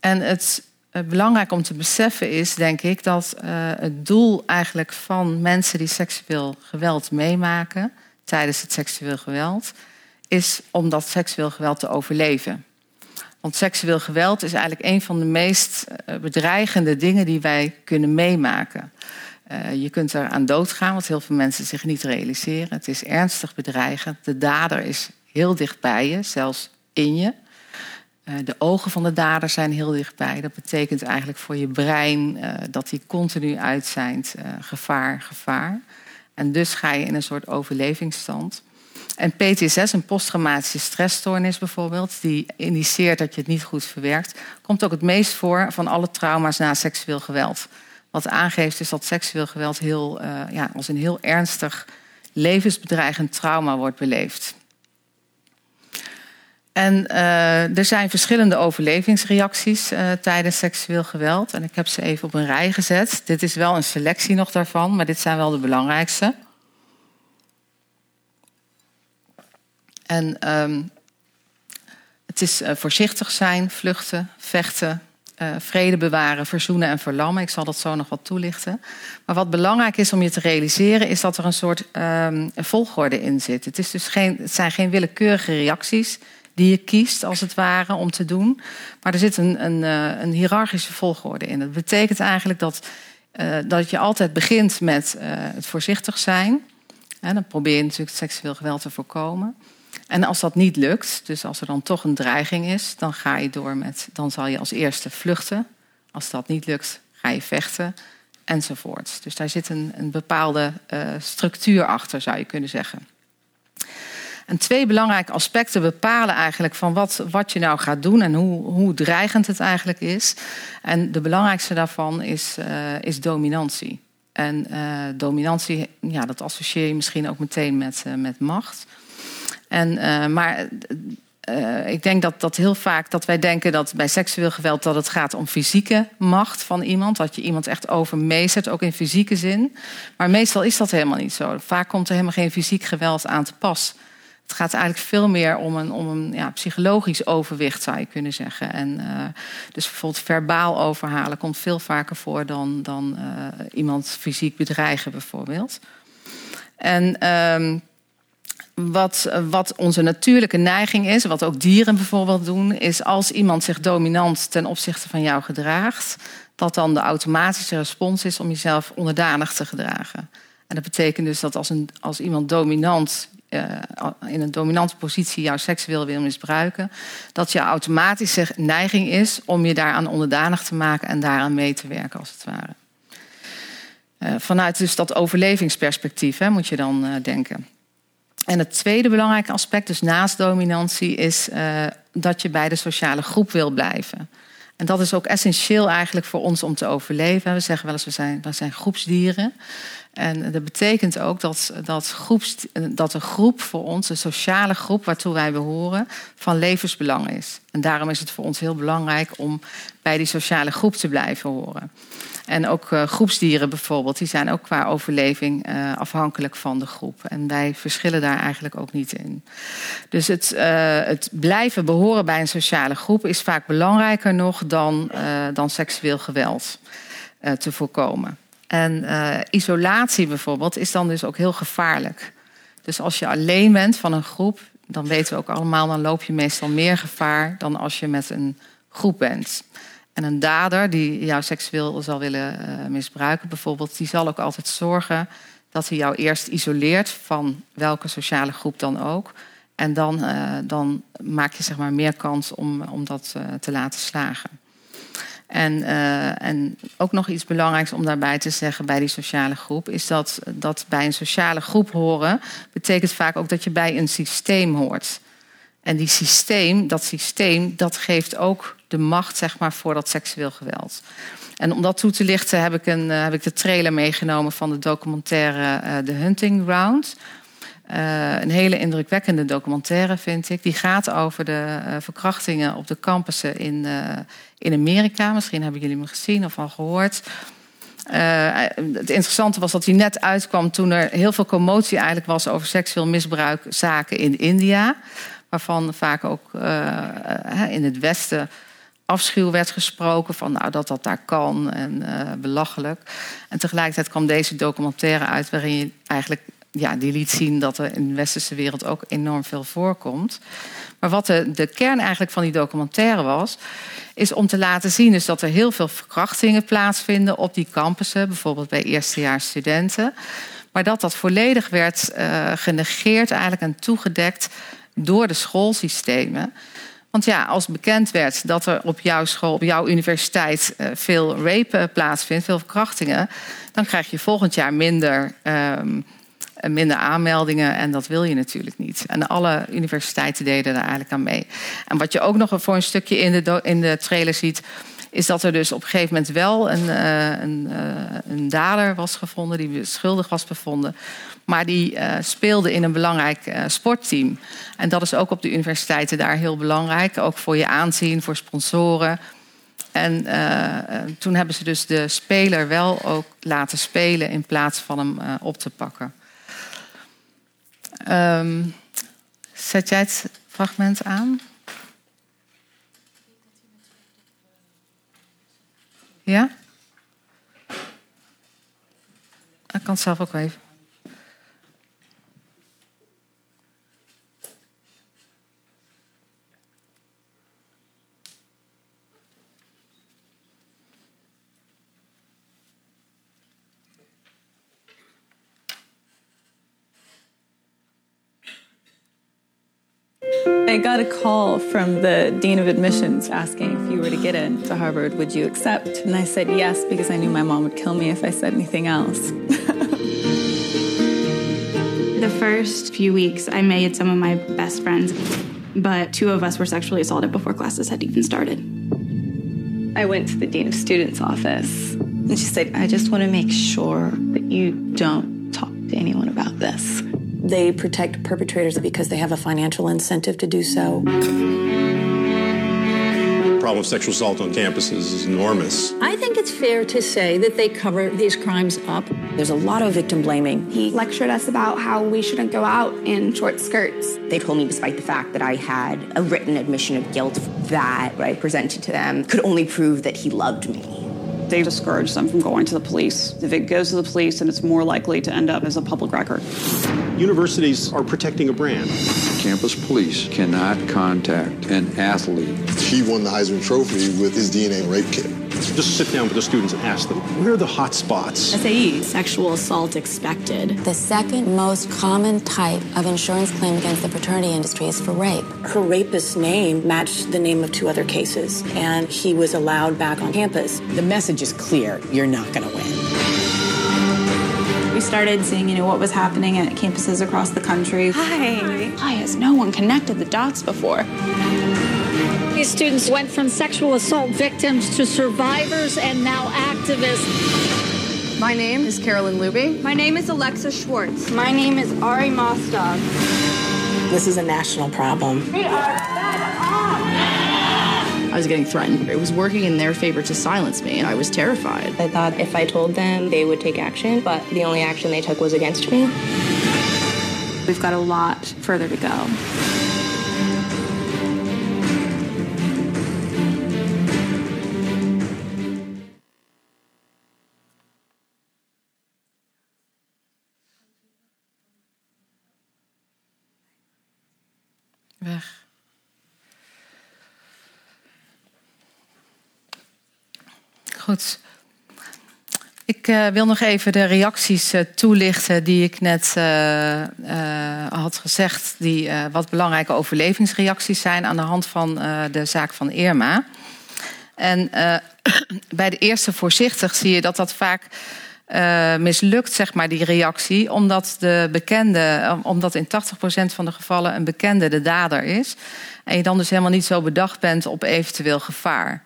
En het... belangrijk om te beseffen is, denk ik, dat het doel eigenlijk van mensen die seksueel geweld meemaken tijdens het seksueel geweld, is om dat seksueel geweld te overleven. Want seksueel geweld is eigenlijk een van de meest bedreigende dingen die wij kunnen meemaken. Je kunt eraan doodgaan, wat heel veel mensen zich niet realiseren. Het is ernstig bedreigend. De dader is heel dicht bij je, zelfs in je. De ogen van de dader zijn heel dichtbij. Dat betekent eigenlijk voor je brein dat die continu uitzijnt. Gevaar, gevaar. En dus ga je in een soort overlevingsstand. En PTSS, een posttraumatische stressstoornis bijvoorbeeld... die indiceert dat je het niet goed verwerkt... komt ook het meest voor van alle trauma's na seksueel geweld. Wat aangeeft is dat seksueel geweld heel, als een heel ernstig... levensbedreigend trauma wordt beleefd. En er zijn verschillende overlevingsreacties tijdens seksueel geweld. En ik heb ze even op een rij gezet. Dit is wel een selectie nog daarvan, maar dit zijn wel de belangrijkste. En Het is voorzichtig zijn, vluchten, vechten, vrede bewaren, verzoenen en verlammen. Ik zal dat zo nog wat toelichten. Maar wat belangrijk is om je te realiseren, is dat er een soort volgorde in zit. Het is dus het zijn geen willekeurige reacties die je kiest, als het ware, om te doen. Maar er zit een hiërarchische volgorde in. Dat betekent eigenlijk dat je altijd begint met het voorzichtig zijn. En dan probeer je natuurlijk het seksueel geweld te voorkomen. En als dat niet lukt, dus als er dan toch een dreiging is, dan ga je door met, dan zal je als eerste vluchten. Als dat niet lukt, ga je vechten, enzovoort. Dus daar zit een bepaalde structuur achter, zou je kunnen zeggen. En twee belangrijke aspecten bepalen eigenlijk van wat je nou gaat doen en hoe dreigend het eigenlijk is. En de belangrijkste daarvan is dominantie. En dominantie, ja, dat associeer je misschien ook meteen met macht. Ik denk dat heel vaak dat wij denken dat bij seksueel geweld dat het gaat om fysieke macht van iemand. Dat je iemand echt overmeestert, ook in fysieke zin. Maar meestal is dat helemaal niet zo. Vaak komt er helemaal geen fysiek geweld aan te pas. Het gaat eigenlijk veel meer om een psychologisch overwicht, zou je kunnen zeggen. Dus bijvoorbeeld verbaal overhalen komt veel vaker voor dan iemand fysiek bedreigen, bijvoorbeeld. Wat onze natuurlijke neiging is, wat ook dieren bijvoorbeeld doen, is als iemand zich dominant ten opzichte van jou gedraagt, dat dan de automatische respons is om jezelf onderdanig te gedragen. En dat betekent dus dat als iemand dominant in een dominante positie jouw seksueel wil misbruiken, dat jouw automatische neiging is om je daaraan onderdanig te maken en daaraan mee te werken, als het ware. Vanuit dus dat overlevingsperspectief moet je dan denken. En het tweede belangrijke aspect, dus naast dominantie, is dat je bij de sociale groep wil blijven. En dat is ook essentieel eigenlijk voor ons om te overleven. We zeggen wel eens, we zijn groepsdieren. En dat betekent ook dat de groep voor ons, de sociale groep waartoe wij behoren, van levensbelang is. En daarom is het voor ons heel belangrijk om bij die sociale groep te blijven horen. En ook groepsdieren bijvoorbeeld, die zijn ook qua overleving afhankelijk van de groep. En wij verschillen daar eigenlijk ook niet in. Dus het blijven behoren bij een sociale groep is vaak belangrijker nog dan seksueel geweld te voorkomen. En isolatie bijvoorbeeld is dan dus ook heel gevaarlijk. Dus als je alleen bent van een groep, dan weten we ook allemaal, dan loop je meestal meer gevaar dan als je met een groep bent. En een dader die jou seksueel zal willen misbruiken bijvoorbeeld, die zal ook altijd zorgen dat hij jou eerst isoleert van welke sociale groep dan ook. En dan maak je, zeg maar, meer kans om dat te laten slagen. En ook nog iets belangrijks om daarbij te zeggen bij die sociale groep, is dat bij een sociale groep horen betekent vaak ook dat je bij een systeem hoort. En dat systeem geeft ook de macht, zeg maar, voor dat seksueel geweld. En om dat toe te lichten heb ik de trailer meegenomen van de documentaire The Hunting Ground. Een hele indrukwekkende documentaire, vind ik. Die gaat over de verkrachtingen op de campussen in Amerika. Misschien hebben jullie hem gezien of al gehoord. Het interessante was dat hij net uitkwam toen er heel veel commotie eigenlijk was over seksueel misbruikzaken in India. Waarvan vaak ook in het Westen afschuw werd gesproken van dat daar kan en belachelijk. En tegelijkertijd kwam deze documentaire uit waarin je eigenlijk, ja, die liet zien dat er in de westerse wereld ook enorm veel voorkomt. Maar wat de kern eigenlijk van die documentaire was, is om te laten zien dus dat er heel veel verkrachtingen plaatsvinden op die campussen, bijvoorbeeld bij eerstejaarsstudenten. Maar dat volledig werd genegeerd eigenlijk en toegedekt door de schoolsystemen. Want ja, als bekend werd dat er op jouw school, op jouw universiteit veel rape plaatsvindt, veel verkrachtingen, dan krijg je volgend jaar minder aanmeldingen, en dat wil je natuurlijk niet. En alle universiteiten deden daar eigenlijk aan mee. En wat je ook nog voor een stukje in de trailer ziet, is dat er dus op een gegeven moment wel een dader was gevonden, die schuldig was bevonden, maar die speelde in een belangrijk sportteam. En dat is ook op de universiteiten daar heel belangrijk, ook voor je aanzien, voor sponsoren. En toen hebben ze dus de speler wel ook laten spelen in plaats van hem op te pakken. Zet jij het fragment aan? Ja? Ik kan het zelf ook even. I got a call from the Dean of Admissions asking if you were to get in to Harvard, would you accept? And I said yes, because I knew my mom would kill me if I said anything else. The first few weeks, I made some of my best friends, but two of us were sexually assaulted before classes had even started. I went to the Dean of Students' office, and she said, I just want to make sure that you don't talk to anyone about this. They protect perpetrators because they have a financial incentive to do so. The problem of sexual assault on campuses is enormous. I think it's fair to say that they cover these crimes up. There's a lot of victim blaming. He lectured us about how we shouldn't go out in short skirts. They told me, despite the fact that I had a written admission of guilt, that what I presented to them could only prove that he loved me. They discourage them from going to the police. If it goes to the police, then it's more likely to end up as a public record. Universities are protecting a brand. Campus police cannot contact an athlete. He won the Heisman Trophy with his DNA rape kit. Just sit down with the students and ask them, where are the hot spots? SAE, sexual assault expected. The second most common type of insurance claim against the fraternity industry is for rape. Her rapist's name matched the name of two other cases, and he was allowed back on campus. The message is clear, you're not going to win. We started seeing, what was happening at campuses across the country. Hi, has no one connected the dots before? These students went from sexual assault victims to survivors and now activists. My name is Carolyn Luby. My name is Alexa Schwartz. My name is Ari Mostov. This is a national problem. We are fed up. I was getting threatened. It was working in their favor to silence me, and I was terrified. I thought if I told them, they would take action, but the only action they took was against me. We've got a lot further to go. Weg. Goed. Ik wil nog even de reacties toelichten die ik net had gezegd. Die wat belangrijke overlevingsreacties zijn aan de hand van de zaak van Irma. En bij de eerste voorzichtig zie je dat vaak... mislukt, die reactie, omdat de bekende, omdat in 80% van de gevallen een bekende de dader is en je dan dus helemaal niet zo bedacht bent op eventueel gevaar.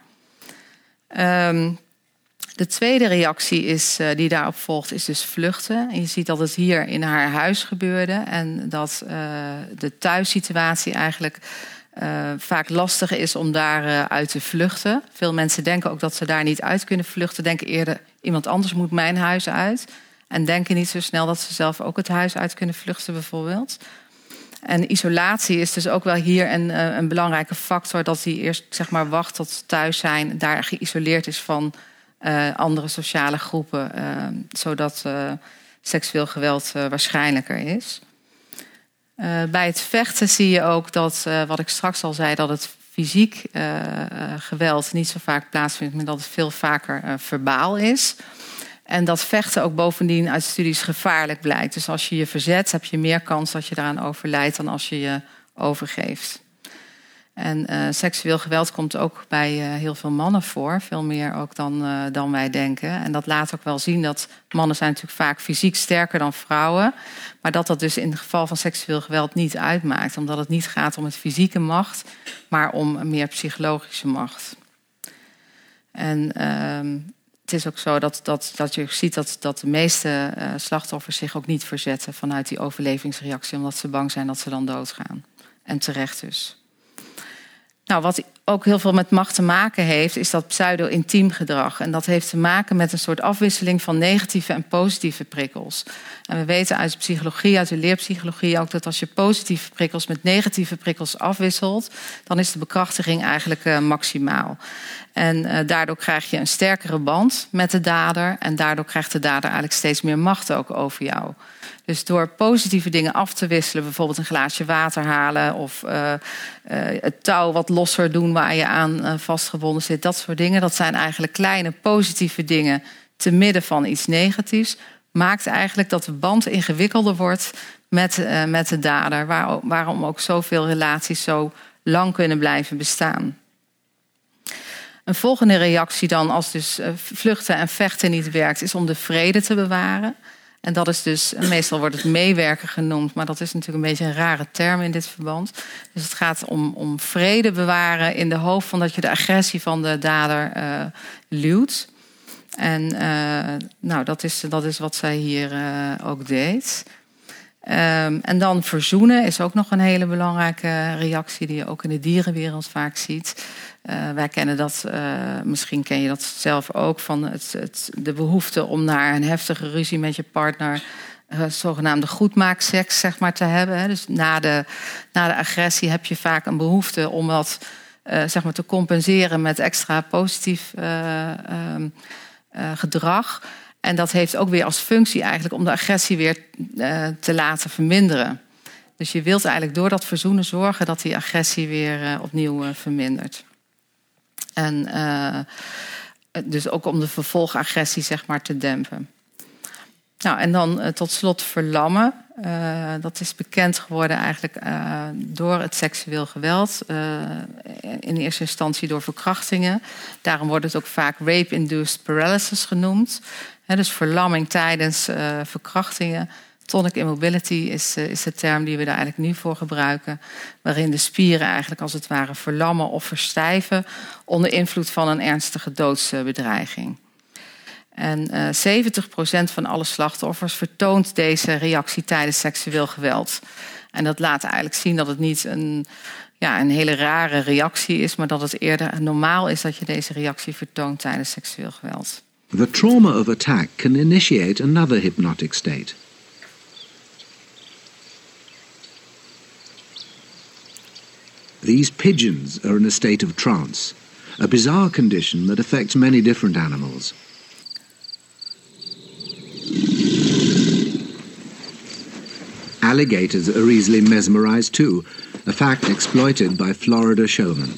De tweede reactie is, die daarop volgt, is dus vluchten. En je ziet dat het hier in haar huis gebeurde en dat de thuissituatie eigenlijk vaak lastig is om daaruit te vluchten. Veel mensen denken ook dat ze daar niet uit kunnen vluchten. Denken eerder, iemand anders moet mijn huis uit. En denken niet zo snel dat ze zelf ook het huis uit kunnen vluchten bijvoorbeeld. En isolatie is dus ook wel hier een belangrijke factor. Dat die eerst wacht tot ze thuis zijn. Daar geïsoleerd is van andere sociale groepen. Zodat seksueel geweld waarschijnlijker is. Bij het vechten zie je ook dat, wat ik straks al zei, dat het fysiek geweld niet zo vaak plaatsvindt, maar dat het veel vaker verbaal is. En dat vechten ook bovendien uit studies gevaarlijk blijkt. Dus als je je verzet, heb je meer kans dat je daaraan overlijdt dan als je je overgeeft. En seksueel geweld komt ook bij heel veel mannen voor. Veel meer ook dan wij denken. En dat laat ook wel zien dat mannen zijn natuurlijk vaak fysiek sterker dan vrouwen. Maar dat dus in het geval van seksueel geweld niet uitmaakt. Omdat het niet gaat om het fysieke macht, maar om meer psychologische macht. En het is ook zo dat je ziet dat de meeste slachtoffers zich ook niet verzetten vanuit die overlevingsreactie. Omdat ze bang zijn dat ze dan doodgaan. En terecht dus. Nou, wat ook heel veel met macht te maken heeft, is dat pseudo-intiem gedrag. En dat heeft te maken met een soort afwisseling van negatieve en positieve prikkels. En we weten uit de psychologie, uit de leerpsychologie ook, dat als je positieve prikkels met negatieve prikkels afwisselt, dan is de bekrachtiging eigenlijk maximaal. En daardoor krijg je een sterkere band met de dader. En daardoor krijgt de dader eigenlijk steeds meer macht ook over jou. Dus door positieve dingen af te wisselen, bijvoorbeeld een glaasje water halen of het touw wat losser doen waar je aan vastgebonden zit, dat soort dingen, dat zijn eigenlijk kleine positieve dingen te midden van iets negatiefs, maakt eigenlijk dat de band ingewikkelder wordt met de dader. Waarom ook zoveel relaties zo lang kunnen blijven bestaan. Een volgende reactie dan, als dus vluchten en vechten niet werkt, is om de vrede te bewaren. En dat is dus, meestal wordt het meewerken genoemd, maar dat is natuurlijk een beetje een rare term in dit verband. Dus het gaat om vrede bewaren in de hoop van dat je de agressie van de dader luwt. En dat is wat zij hier ook deed. En dan verzoenen is ook nog een hele belangrijke reactie die je ook in de dierenwereld vaak ziet. Wij kennen dat, misschien ken je dat zelf ook, van de behoefte om naar een heftige ruzie met je partner zogenaamde goedmaakseks te hebben. Hè. Dus na de agressie heb je vaak een behoefte om dat te compenseren met extra positief gedrag. En dat heeft ook weer als functie eigenlijk om de agressie weer te laten verminderen. Dus je wilt eigenlijk door dat verzoenen zorgen dat die agressie weer opnieuw vermindert. En dus ook om de vervolgagressie te dempen. Nou, en dan tot slot verlammen. Dat is bekend geworden eigenlijk door het seksueel geweld. In eerste instantie door verkrachtingen. Daarom wordt het ook vaak rape-induced paralysis genoemd. He, dus verlamming tijdens verkrachtingen. Tonic immobility is de term die we daar eigenlijk nu voor gebruiken. Waarin de spieren eigenlijk als het ware verlammen of verstijven onder invloed van een ernstige doodsbedreiging. En 70% van alle slachtoffers vertoont deze reactie tijdens seksueel geweld. En dat laat eigenlijk zien dat het niet een hele rare reactie is, maar dat het eerder normaal is dat je deze reactie vertoont tijdens seksueel geweld. The trauma of attack can initiate another hypnotic state. These pigeons are in a state of trance, a bizarre condition that affects many different animals. Alligators are easily mesmerized too, a fact exploited by Florida showmen.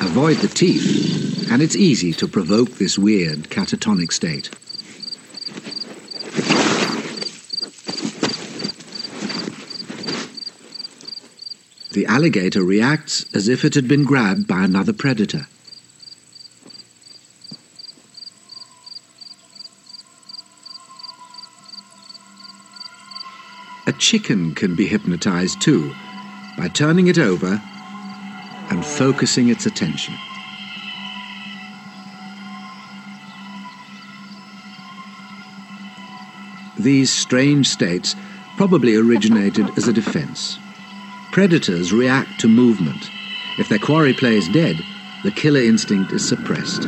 Avoid the teeth, and it's easy to provoke this weird catatonic state. The alligator reacts as if it had been grabbed by another predator. A chicken can be hypnotized too, by turning it over and focusing its attention. These strange states probably originated as a defense. Predators react to movement. If their quarry plays dead, the killer instinct is suppressed.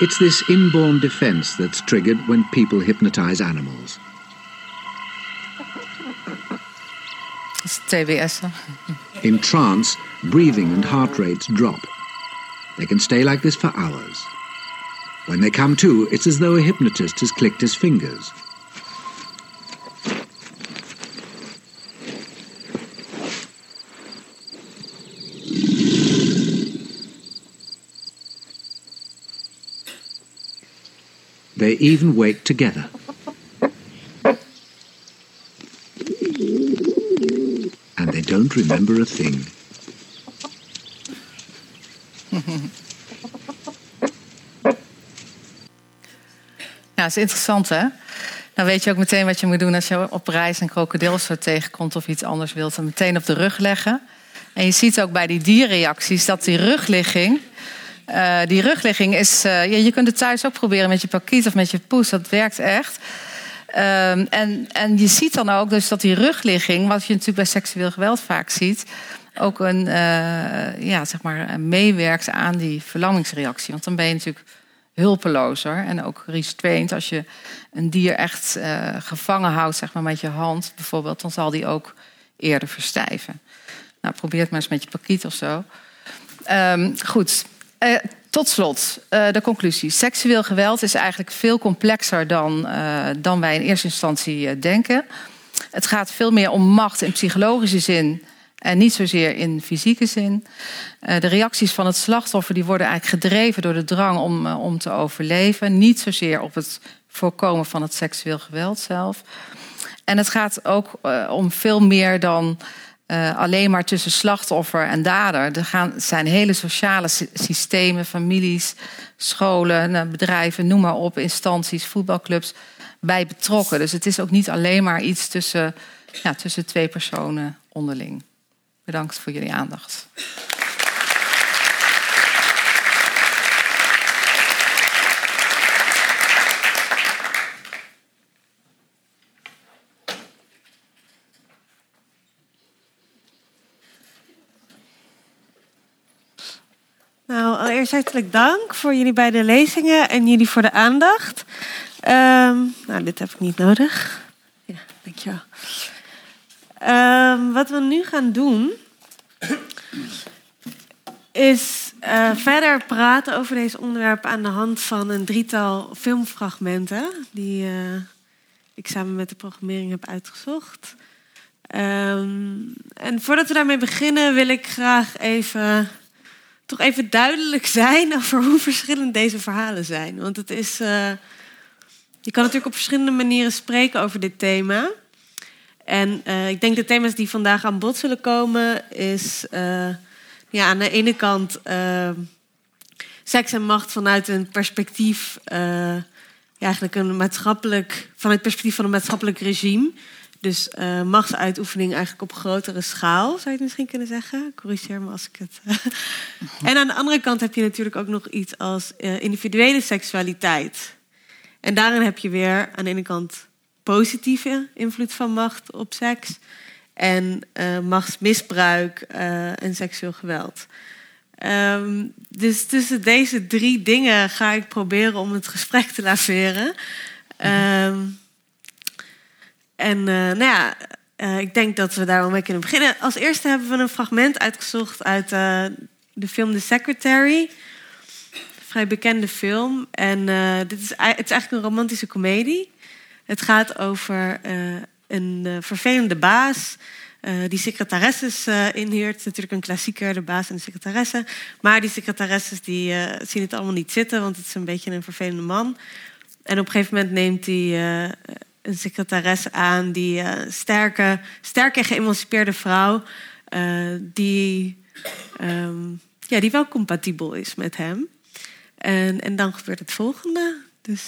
It's this inborn defense that's triggered when people hypnotize animals. It's TBS. In trance, breathing and heart rates drop. They can stay like this for hours. When they come to, it's as though a hypnotist has clicked his fingers. They even wake together. And they don't remember a thing. Nou, dat is interessant, hè? Dan weet je ook meteen wat je moet doen als je op reis een krokodil zo tegenkomt of iets anders wilt. Dan meteen op de rug leggen. En je ziet ook bij die dierreacties dat die rugligging... Die rugligging is... je kunt het thuis ook proberen met je pakiet of met je poes. Dat werkt echt. En je ziet dan ook dus dat die rugligging, wat je natuurlijk bij seksueel geweld vaak ziet, ook meewerkt aan die verlammingsreactie. Want dan ben je natuurlijk hulpelozer en ook restrained. Als je een dier echt gevangen houdt, zeg maar, met je hand bijvoorbeeld, dan zal die ook eerder verstijven. Nou, probeer het maar eens met je pakiet of zo. Goed. Tot slot, de conclusie. Seksueel geweld is eigenlijk veel complexer dan wij in eerste instantie denken. Het gaat veel meer om macht in psychologische zin en niet zozeer in fysieke zin. De reacties van het slachtoffer die worden eigenlijk gedreven door de drang om te overleven. Niet zozeer op het voorkomen van het seksueel geweld zelf. En het gaat ook om veel meer dan alleen maar tussen slachtoffer en dader. Er zijn hele sociale systemen, families, scholen, bedrijven, noem maar op, instanties, voetbalclubs, bij betrokken. Dus het is ook niet alleen maar iets tussen twee personen onderling. Bedankt voor jullie aandacht. Nou, allereerst hartelijk dank voor jullie beide lezingen en jullie voor de aandacht. Dit heb ik niet nodig. Ja, dankjewel. Wat we nu gaan doen is verder praten over deze onderwerpen aan de hand van een drietal filmfragmenten die ik samen met de programmering heb uitgezocht. En voordat we daarmee beginnen wil ik graag toch even duidelijk zijn over hoe verschillend deze verhalen zijn. Want het is, je kan natuurlijk op verschillende manieren spreken over dit thema. En ik denk de thema's die vandaag aan bod zullen komen is aan de ene kant seks en macht vanuit een perspectief, vanuit het perspectief van een maatschappelijk regime. Dus machtsuitoefening eigenlijk op grotere schaal, zou je het misschien kunnen zeggen. Corrigeer me als ik het... En aan de andere kant heb je natuurlijk ook nog iets als individuele seksualiteit. En daarin heb je weer aan de ene kant positieve invloed van macht op seks en machtsmisbruik en seksueel geweld. Dus tussen deze drie dingen ga ik proberen om het gesprek te laveren. Ik denk dat we daar wel mee kunnen beginnen. Als eerste hebben we een fragment uitgezocht uit de film The Secretary. Een vrij bekende film. En het is eigenlijk een romantische komedie. Het gaat over een vervelende baas die secretaresses inhuurt. Natuurlijk een klassieker, de baas en de secretaresse. Maar die secretaresses die zien het allemaal niet zitten, want het is een beetje een vervelende man. En op een gegeven moment neemt hij een secretaresse aan, die sterke geëmancipeerde vrouw, die wel compatibel is met hem. En dan gebeurt het volgende. Dus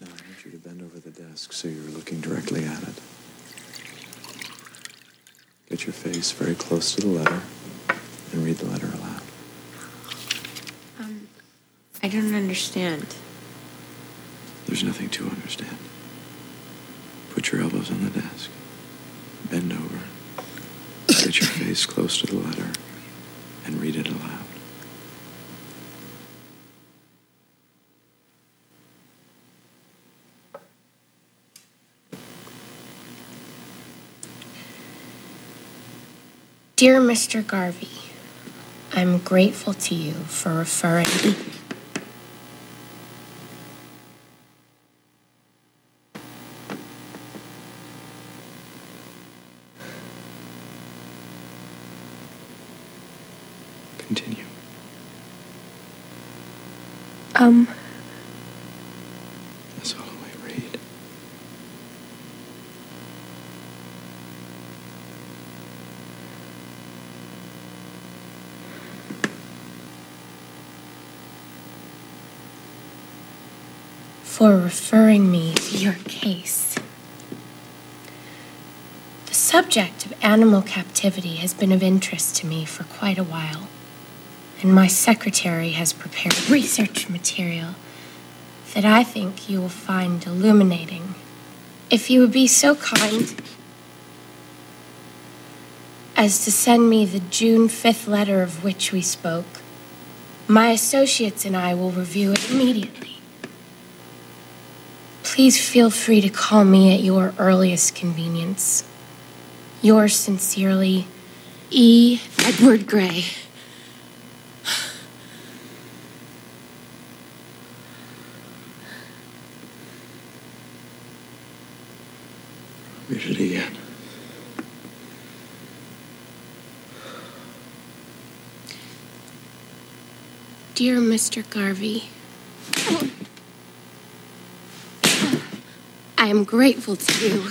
now I want you to bend over the desk so you're looking directly at it. Get your face very close to the letter and read the letter aloud. I don't understand. There's nothing to understand. Put your elbows on the desk. Bend over. Get your face close to the letter and read it aloud. Dear Mr. Garvey, I'm grateful to you for referring... Continue. That's all I read. For referring me to your case. The subject of animal captivity has been of interest to me for quite a while. And my secretary has prepared research material that I think you will find illuminating. If you would be so kind as to send me the June 5th letter of which we spoke, my associates and I will review it immediately. Please feel free to call me at your earliest convenience. Yours sincerely, E. Edward Gray. Read it again. Dear Mr. Garvey, I am grateful to you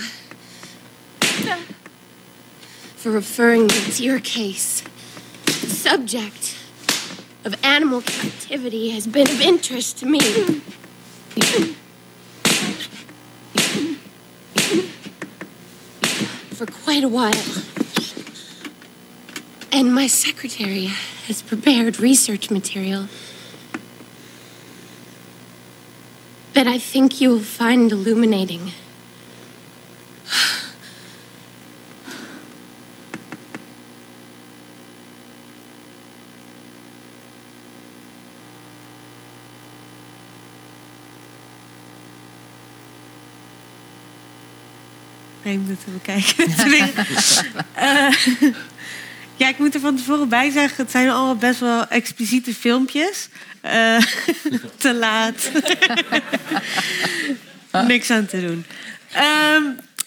for referring me to your case. The subject of animal captivity has been of interest to me. For quite a while. And my secretary has prepared research material that I think you will find illuminating. Moet we kijken. Ja, ik moet er van tevoren bij zeggen, het zijn allemaal best wel expliciete filmpjes. Te laat. Niks aan te doen.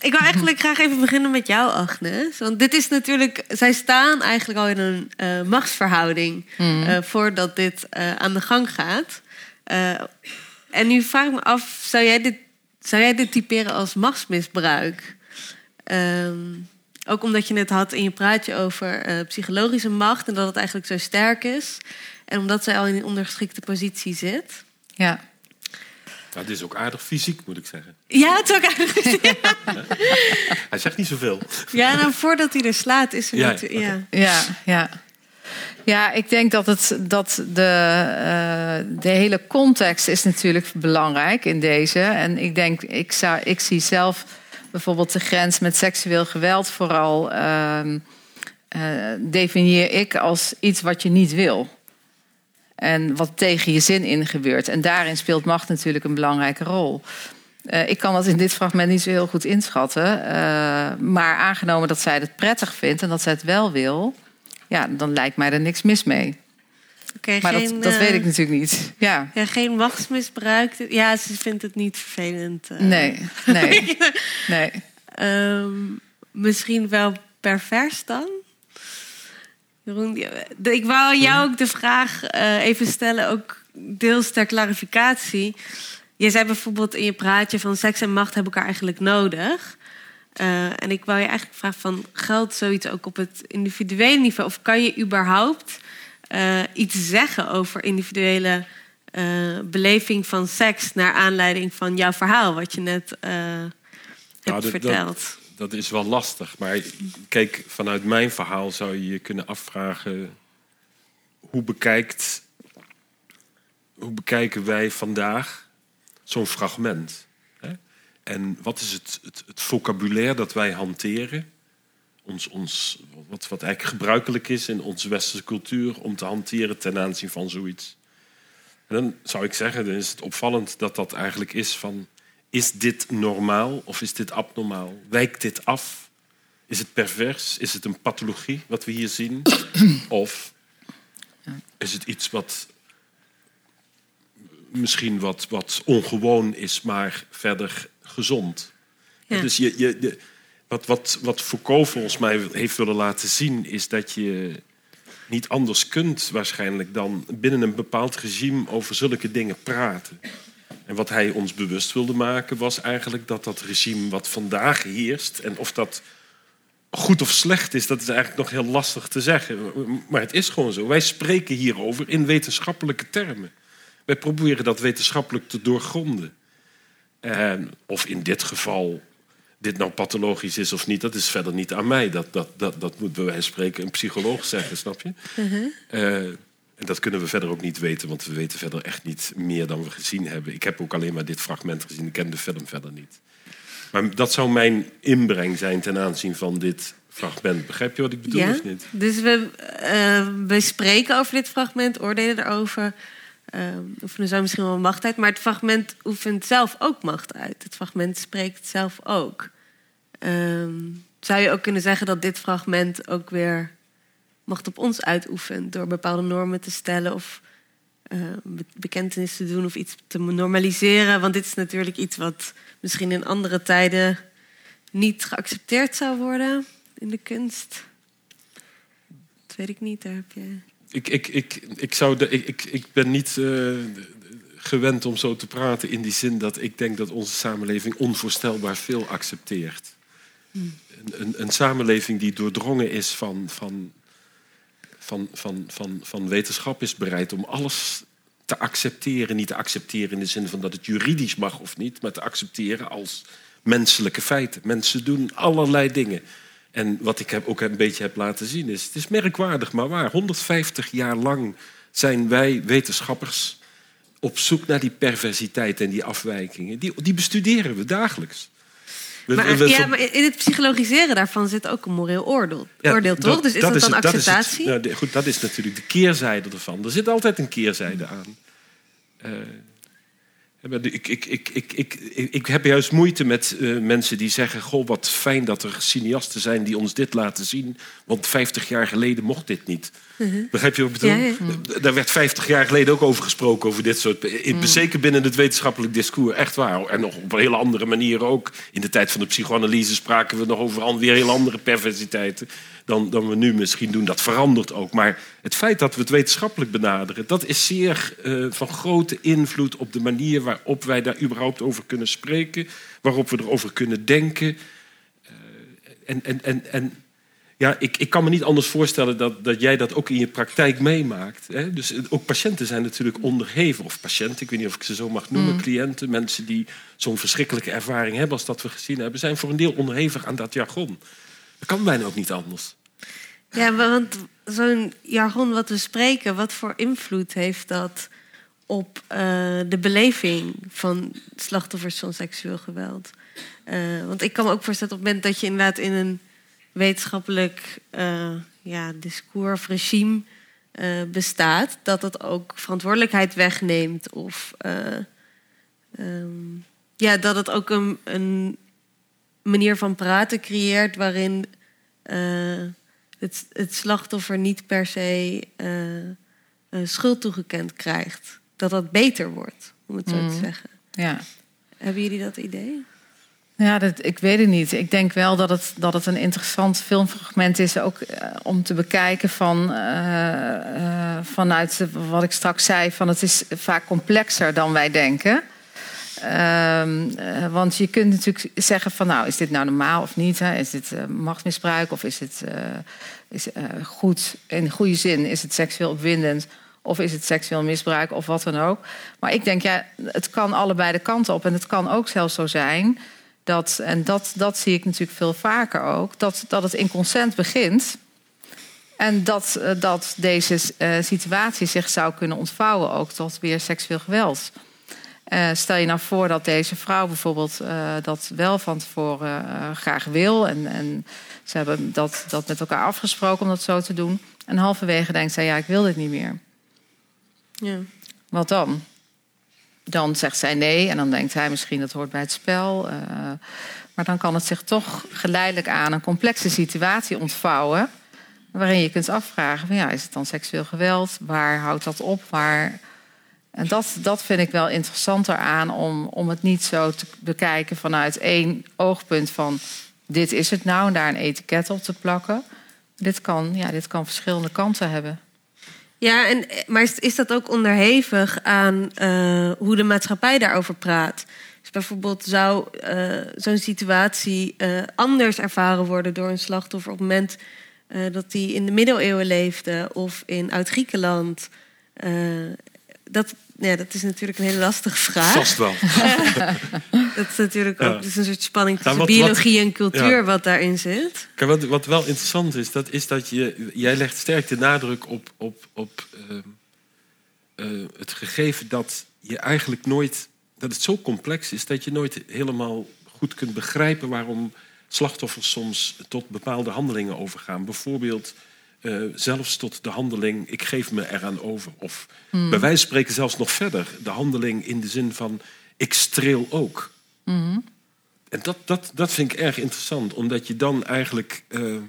Ik wil eigenlijk graag even beginnen met jou, Agnes. Want dit is natuurlijk... Zij staan eigenlijk al in een machtsverhouding... voordat dit aan de gang gaat. En nu vraag ik me af, zou jij dit typeren als machtsmisbruik? Ook omdat je net had in je praatje over psychologische macht... en dat het eigenlijk zo sterk is. En omdat zij al in een ondergeschikte positie zit. Ja. Nou, het is ook aardig fysiek, moet ik zeggen. Ja, het is ook aardig fysiek. Ja. Ja. Hij zegt niet zoveel. Ja, nou, voordat hij er slaat is er ja, niet... Okay. Ja. Ja, ik denk dat de hele context is natuurlijk belangrijk in deze. En ik denk, ik zie zelf... Bijvoorbeeld de grens met seksueel geweld vooral definieer ik als iets wat je niet wil. En wat tegen je zin in gebeurt. En daarin speelt macht natuurlijk een belangrijke rol. Ik kan dat in dit fragment niet zo heel goed inschatten. Maar aangenomen dat zij het prettig vindt en dat zij het wel wil... ja, dan lijkt mij er niks mis mee. Okay, maar geen, dat weet ik natuurlijk niet. Ja, geen machtsmisbruik. Ja, ze vindt het niet vervelend. Nee. Misschien wel pervers dan? Jeroen, ik wou jou ook de vraag even stellen, ook deels ter clarificatie. Je zei bijvoorbeeld in je praatje van seks en macht hebben elkaar eigenlijk nodig. En ik wou je eigenlijk vragen van, geldt zoiets ook op het individuele niveau? Of kan je überhaupt... iets zeggen over individuele beleving van seks... naar aanleiding van jouw verhaal, wat je net hebt verteld. Dat is wel lastig. Maar kijk, vanuit mijn verhaal zou je je kunnen afvragen... Hoe bekijken wij vandaag zo'n fragment? Hè? En wat is het vocabulaire dat wij hanteren... Wat eigenlijk gebruikelijk is in onze westerse cultuur... om te hanteren ten aanzien van zoiets. En dan zou ik zeggen, dan is het opvallend dat dat eigenlijk is van... is dit normaal of is dit abnormaal? Wijkt dit af? Is het pervers? Is het een pathologie wat we hier zien? Of is het iets wat misschien wat ongewoon is... maar verder gezond? Ja. Dus Wat Foucault volgens mij heeft willen laten zien... is dat je niet anders kunt waarschijnlijk dan binnen een bepaald regime... over zulke dingen praten. En wat hij ons bewust wilde maken was eigenlijk dat regime wat vandaag heerst... en of dat goed of slecht is, dat is eigenlijk nog heel lastig te zeggen. Maar het is gewoon zo. Wij spreken hierover in wetenschappelijke termen. Wij proberen dat wetenschappelijk te doorgronden. Of in dit geval... dit nou pathologisch is of niet, dat is verder niet aan mij. Dat moet bij wijze van spreken een psycholoog zeggen, snap je? En dat kunnen we verder ook niet weten, want we weten verder echt niet meer dan we gezien hebben. Ik heb ook alleen maar dit fragment gezien, ik ken de film verder niet. Maar dat zou mijn inbreng zijn ten aanzien van dit fragment. Begrijp je wat ik bedoel, ja, of niet? Dus we spreken over dit fragment, oordelen erover. Oefenen zou misschien wel macht uit, maar het fragment oefent zelf ook macht uit. Het fragment spreekt zelf ook. Zou je ook kunnen zeggen dat dit fragment ook weer macht op ons uitoefent door bepaalde normen te stellen of bekentenis te doen of iets te normaliseren? Want dit is natuurlijk iets wat misschien in andere tijden niet geaccepteerd zou worden in de kunst. Dat weet ik niet, daar heb je... Ik ben niet gewend om zo te praten in die zin dat ik denk dat onze samenleving onvoorstelbaar veel accepteert. Een samenleving die doordrongen is van wetenschap is bereid om alles te accepteren. Niet te accepteren in de zin van dat het juridisch mag of niet, maar te accepteren als menselijke feiten. Mensen doen allerlei dingen. En wat ik ook een beetje heb laten zien is... het is merkwaardig, maar waar. 150 jaar lang zijn wij wetenschappers op zoek naar die perversiteit en die afwijkingen. Die bestuderen we dagelijks. Maar in het psychologiseren daarvan zit ook een moreel oordeel toch? Dus is dat dan acceptatie? Dat is natuurlijk de keerzijde ervan. Er zit altijd een keerzijde aan. Ik heb juist moeite met mensen die zeggen... goh, wat fijn dat er cineasten zijn die ons dit laten zien... want 50 jaar geleden mocht dit niet. Begrijp je wat ik bedoel? Ja. Daar werd 50 jaar geleden ook over gesproken, over dit soort... Zeker binnen het wetenschappelijk discours, echt waar. En nog op een hele andere manier ook. In de tijd van de psychoanalyse spraken we nog over weer heel andere perversiteiten... Dan we nu misschien doen. Dat verandert ook. Maar het feit dat we het wetenschappelijk benaderen... dat is zeer van grote invloed op de manier... waarop wij daar überhaupt over kunnen spreken. Waarop we erover kunnen denken. Ik kan me niet anders voorstellen... dat jij dat ook in je praktijk meemaakt. Hè? Dus ook patiënten zijn natuurlijk onderhevig. Of patiënten, ik weet niet of ik ze zo mag noemen. Cliënten, mensen die zo'n verschrikkelijke ervaring hebben... als dat we gezien hebben, zijn voor een deel onderhevig aan dat jargon. Dat kan bijna ook niet anders. Ja, want zo'n jargon wat we spreken... wat voor invloed heeft dat op de beleving... van slachtoffers van seksueel geweld? Want ik kan me ook voorstellen... op het moment dat je inderdaad in een wetenschappelijk discours of regime bestaat... dat dat ook verantwoordelijkheid wegneemt. Of dat het ook een manier van praten creëert waarin het slachtoffer niet per se schuld toegekend krijgt. Dat beter wordt, om het zo te zeggen. Ja. Hebben jullie dat idee? Ja, ik weet het niet. Ik denk wel dat het een interessant filmfragment is... ook om te bekijken vanuit wat ik straks zei... van het is vaak complexer dan wij denken... want je kunt natuurlijk zeggen van... nou, is dit nou normaal of niet? Hè? Is dit machtsmisbruik of is dit goed? In goede zin, is het seksueel opwindend? Of is het seksueel misbruik of wat dan ook? Maar ik denk, ja, het kan allebei de kanten op. En het kan ook zelfs zo zijn... dat zie ik natuurlijk veel vaker ook... dat het in consent begint... en dat deze situatie zich zou kunnen ontvouwen... ook tot weer seksueel geweld... stel je nou voor dat deze vrouw bijvoorbeeld dat wel van tevoren graag wil... en ze hebben dat met elkaar afgesproken om dat zo te doen... en halverwege denkt zij, ja, ik wil dit niet meer. Ja. Wat dan? Dan zegt zij nee en dan denkt hij misschien dat hoort bij het spel. Maar dan kan het zich toch geleidelijk aan een complexe situatie ontvouwen... waarin je kunt afvragen, van, ja, is het dan seksueel geweld? Waar houdt dat op? Waar... En dat vind ik wel interessanter aan om het niet zo te bekijken vanuit één oogpunt van dit is het nou en daar een etiket op te plakken. Dit kan verschillende kanten hebben. Ja, maar is dat ook onderhevig aan hoe de maatschappij daarover praat? Dus bijvoorbeeld zou zo'n situatie anders ervaren worden door een slachtoffer op het moment dat die in de middeleeuwen leefde of in Oud-Griekenland... Dat is natuurlijk een hele lastige vraag. Vast wel. Dat is natuurlijk ook dus een soort spanning tussen biologie en cultuur wat daarin zit. Kijk, wat wel interessant is, dat jij legt sterk de nadruk op het gegeven dat je eigenlijk nooit... dat het zo complex is dat je nooit helemaal goed kunt begrijpen... waarom slachtoffers soms tot bepaalde handelingen overgaan. Bijvoorbeeld zelfs tot de handeling, ik geef me eraan over. Of bij wijze van spreken zelfs nog verder. De handeling in de zin van, ik streel ook. Mm. En dat vind ik erg interessant. Omdat je dan eigenlijk... je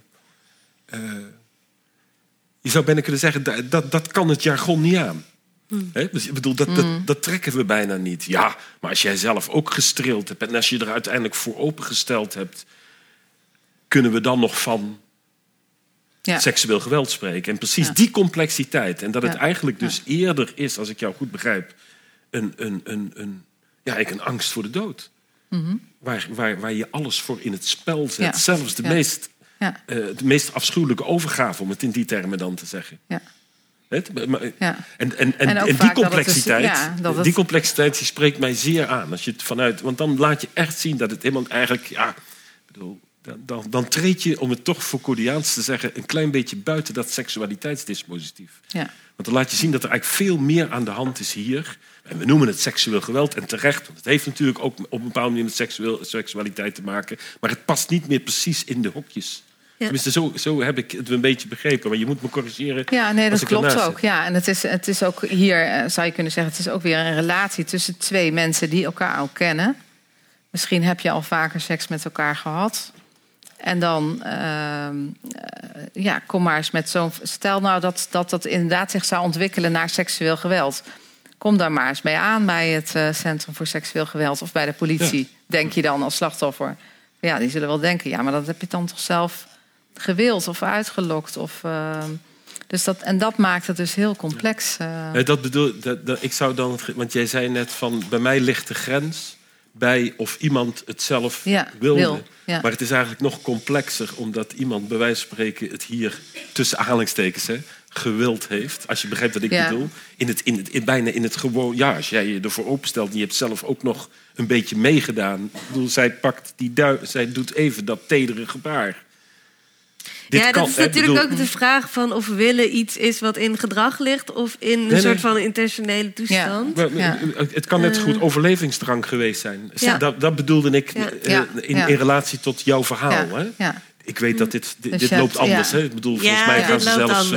zou bijna kunnen zeggen, dat kan het jargon niet aan. He? Dus ik bedoel, dat trekken we bijna niet. Ja, maar als jij zelf ook gestreeld hebt... en als je er uiteindelijk voor opengesteld hebt... kunnen we dan nog van seksueel geweld spreken. En precies die complexiteit. En dat het eigenlijk dus eerder is, als ik jou goed begrijp... een angst voor de dood. Mm-hmm. Waar je alles voor in het spel zet. Ja. Zelfs de meest afschuwelijke overgave, om het in die termen dan te zeggen. Ja. En die complexiteit die spreekt mij zeer aan. Als je het vanuit, want dan laat je echt zien dat het iemand eigenlijk... dan treed je, om het toch Foucauldiaans te zeggen... een klein beetje buiten dat seksualiteitsdispositief. Ja. Want dan laat je zien dat er eigenlijk veel meer aan de hand is hier. En we noemen het seksueel geweld, en terecht. Want het heeft natuurlijk ook op een bepaalde manier met seksualiteit te maken. Maar het past niet meer precies in de hokjes. Ja. Tenminste, zo heb ik het een beetje begrepen. Maar je moet me corrigeren. Ja, nee, dat klopt ook. Ja, en het is ook hier, zou je kunnen zeggen... het is ook weer een relatie tussen twee mensen die elkaar al kennen. Misschien heb je al vaker seks met elkaar gehad. En dan, kom maar eens met zo'n... Stel nou dat inderdaad zich zou ontwikkelen naar seksueel geweld. Kom daar maar eens mee aan bij het Centrum voor Seksueel Geweld... of bij de politie, denk je dan als slachtoffer. Ja, die zullen wel denken, ja, maar dat heb je dan toch zelf... gewild of uitgelokt. En dat maakt het dus heel complex. Nee, dat bedoel ik zou dan... Want jij zei net van, bij mij ligt de grens... bij of iemand het zelf wilde. Maar het is eigenlijk nog complexer... omdat iemand bij wijze van spreken het hier... tussen aanhalingstekens, gewild heeft. Als je begrijpt wat ik bedoel. Bijna in het gewoon... Ja, als jij je ervoor openstelt en je hebt zelf ook nog... een beetje meegedaan. Ik bedoel, zij doet even dat tedere gebaar... dat is natuurlijk ook de vraag van of willen iets is wat in gedrag ligt... of in een soort van intentionele toestand. Ja. Maar het kan net zo goed overlevingsdrang geweest zijn. Ja. Dat bedoelde ik in relatie tot jouw verhaal. Ja. Hè? Ja. Ik weet dat dit loopt anders. Ja. Hè? Ik bedoel, volgens mij gaan ze zelfs...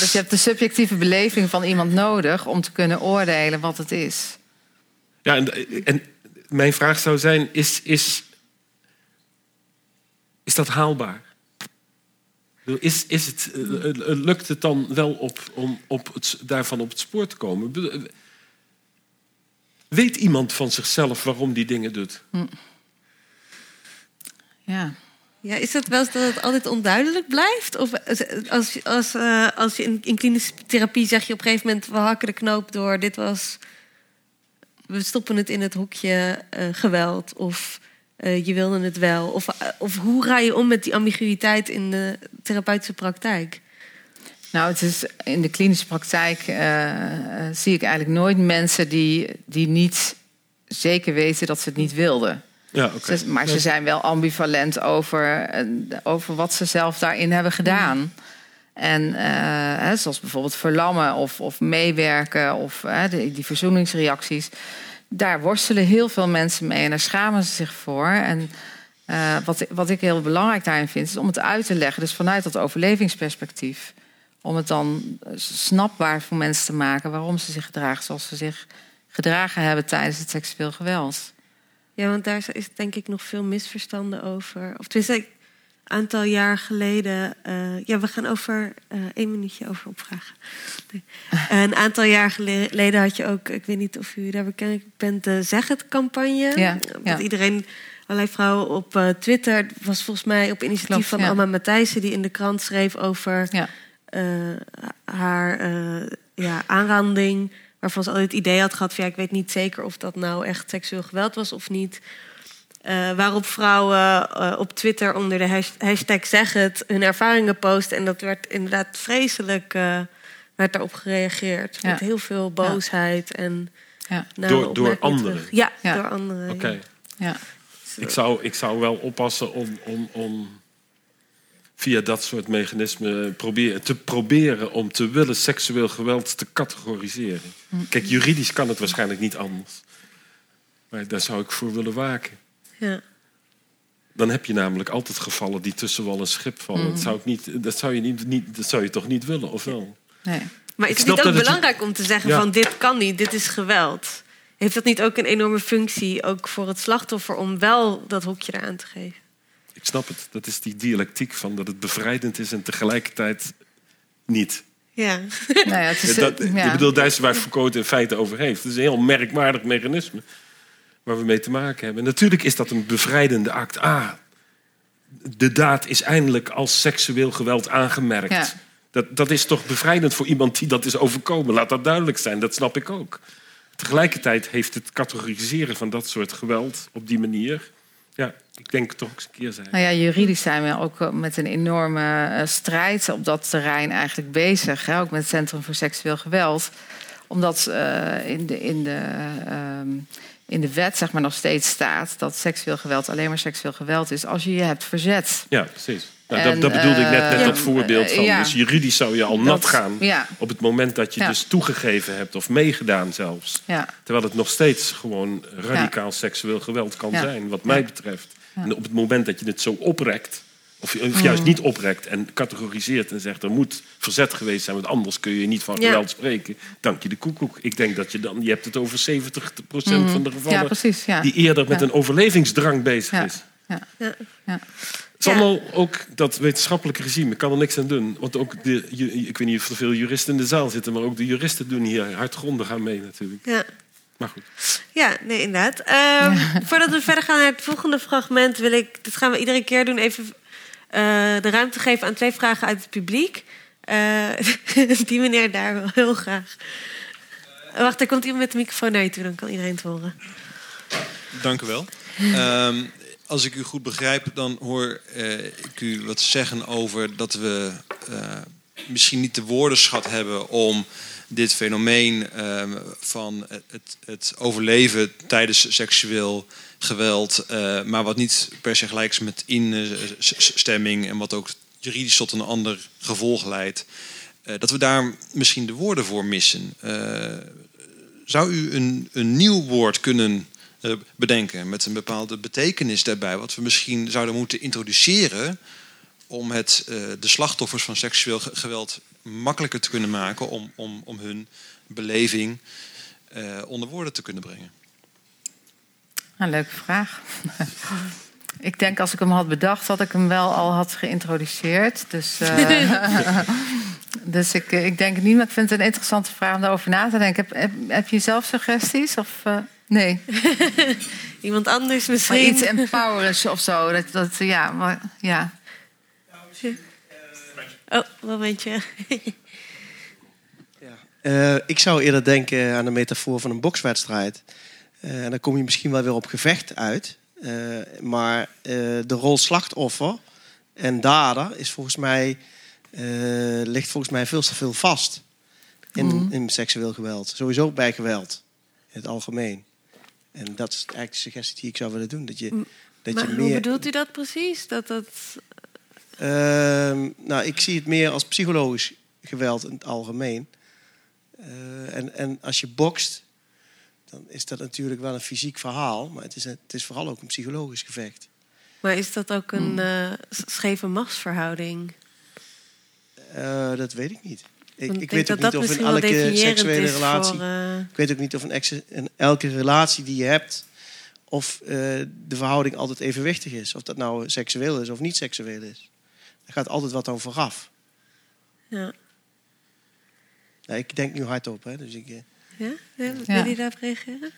Dus je hebt de subjectieve beleving van iemand nodig... om te kunnen oordelen wat het is. Ja, en mijn vraag zou zijn... Is dat haalbaar? Lukt het dan wel daarvan op het spoor te komen? Weet iemand van zichzelf waarom die dingen doet? Ja. Ja, is dat wel eens dat het altijd onduidelijk blijft? Of als je in klinische therapie zeg je op een gegeven moment... we hakken de knoop door, we stoppen het in het hokje geweld of... je wilde het wel. Of hoe ga je om met die ambiguïteit in de therapeutische praktijk? Nou, in de klinische praktijk zie ik eigenlijk nooit mensen die niet zeker weten dat ze het niet wilden. Ja, okay. Ze zijn wel ambivalent over wat ze zelf daarin hebben gedaan. En zoals bijvoorbeeld verlammen of meewerken of die verzoeningsreacties... Daar worstelen heel veel mensen mee en daar schamen ze zich voor. En wat ik heel belangrijk daarin vind, is om het uit te leggen. Dus vanuit dat overlevingsperspectief. Om het dan snapbaar voor mensen te maken waarom ze zich gedragen... zoals ze zich gedragen hebben tijdens het seksueel geweld. Ja, want daar is denk ik nog veel misverstanden over. Of tenminste, een aantal jaar geleden... we gaan over 1 minuutje over opvragen. Nee. Een aantal jaar geleden had je ook... Ik weet niet of u daar bekend bent, de Zeg Het-campagne. Ja, met iedereen, allerlei vrouwen op Twitter. Het was volgens mij op initiatief van Alma Matthijssen... die in de krant schreef over haar aanranding... waarvan ze altijd het idee had gehad van... ik weet niet zeker of dat nou echt seksueel geweld was of niet... waarop vrouwen op Twitter onder de hashtag Zeg Het... hun ervaringen posten. En dat werd inderdaad vreselijk... werd daarop gereageerd. Met heel veel boosheid. Ja. En, door anderen? Ja, ja, door anderen. Oké. Ja. Ja. Ik zou wel oppassen om via dat soort mechanismen proberen om te willen seksueel geweld te categoriseren. Kijk, juridisch kan het waarschijnlijk niet anders. Maar daar zou ik voor willen waken. Ja. Dan heb je namelijk altijd gevallen die tussen wal en schip vallen. Dat zou je toch niet willen, of wel? Nee. Maar is het niet ook belangrijk om te zeggen van dit kan niet, dit is geweld? Heeft dat niet ook een enorme functie, ook voor het slachtoffer, om wel dat hokje eraan te geven? Ik snap het. Dat is die dialectiek van dat het bevrijdend is en tegelijkertijd niet. Ja. Nou ja, het is, ik bedoel, daar is waar Foucault in feite over heeft. Het is een heel merkwaardig mechanisme waar we mee te maken hebben. En natuurlijk is dat een bevrijdende act. De daad is eindelijk als seksueel geweld aangemerkt. Ja. Dat is toch bevrijdend voor iemand die dat is overkomen. Laat dat duidelijk zijn, dat snap ik ook. Tegelijkertijd heeft het categoriseren van dat soort geweld op die manier... Ja, ik denk het toch eens een keer zijn. Nou ja, juridisch zijn we ook met een enorme strijd op dat terrein eigenlijk bezig. Hè? Ook met het Centrum voor Seksueel Geweld. Omdat in de wet zeg maar, nog steeds staat dat seksueel geweld alleen maar seksueel geweld is als je je hebt verzet. Ja, precies. Nou, en, dat bedoelde ik net dat voorbeeld van. Dus juridisch zou je al nat gaan op het moment dat je dus toegegeven hebt of meegedaan zelfs. Ja. Terwijl het nog steeds gewoon radicaal seksueel geweld kan zijn, wat mij betreft. Ja. En op het moment dat je het zo oprekt, of juist niet oprekt en categoriseert en zegt er moet verzet geweest zijn, want anders kun je niet van geweld spreken. Dank je de koekoek. Ik denk dat je hebt het over 70% van de gevallen die eerder met een overlevingsdrang bezig is. Ja. Ja. Het is allemaal ook dat wetenschappelijke regime. Ik kan er niks aan doen. Want ook ik weet niet of er veel juristen in de zaal zitten... maar ook de juristen doen hier hardgrondig aan mee natuurlijk. Ja. Maar goed. Ja, nee, inderdaad. Voordat we verder gaan naar het volgende fragment... wil ik, dat gaan we iedere keer doen... even de ruimte geven aan twee vragen uit het publiek. Die meneer daar wil heel graag. Wacht, er komt iemand met de microfoon naar je toe. Dan kan iedereen het horen. Dank u wel. Als ik u goed begrijp, dan hoor ik u wat zeggen over dat we misschien niet de woordenschat hebben om dit fenomeen van het overleven tijdens seksueel geweld, maar wat niet per se gelijk is met instemming en wat ook juridisch tot een ander gevolg leidt, dat we daar misschien de woorden voor missen. Zou u een nieuw woord kunnen bedenken met een bepaalde betekenis daarbij, wat we misschien zouden moeten introduceren om het de slachtoffers van seksueel geweld makkelijker te kunnen maken om hun beleving onder woorden te kunnen brengen? Een leuke vraag. Ik denk als ik hem had bedacht, dat ik hem wel al had geïntroduceerd. Dus ik denk het niet, maar ik vind het een interessante vraag om daarover na te denken. Heb je zelf suggesties? Nee. Iemand anders misschien. Maar iets empowers of zo. Momentje. Ik zou eerder denken aan de metafoor van een bokswedstrijd. En dan kom je misschien wel weer op gevecht uit. Maar de rol slachtoffer en dader is ligt volgens mij veel te veel vast in seksueel geweld. Sowieso bij geweld, in het algemeen. En dat is eigenlijk de suggestie die ik zou willen doen. Hoe bedoelt u dat precies? Ik zie het meer als psychologisch geweld in het algemeen. En als je bokst, dan is dat natuurlijk wel een fysiek verhaal. Maar het is vooral ook een psychologisch gevecht. Maar is dat ook een scheve machtsverhouding? Dat weet ik niet. Ik weet ook niet of in elke seksuele relatie... Ik weet ook niet of in elke relatie die je hebt... of de verhouding altijd evenwichtig is. Of dat nou seksueel is of niet seksueel is. Er gaat altijd wat aan vooraf. Ja. Nou, ik denk nu hardop, hè. Dus ik... Wil je daarop reageren?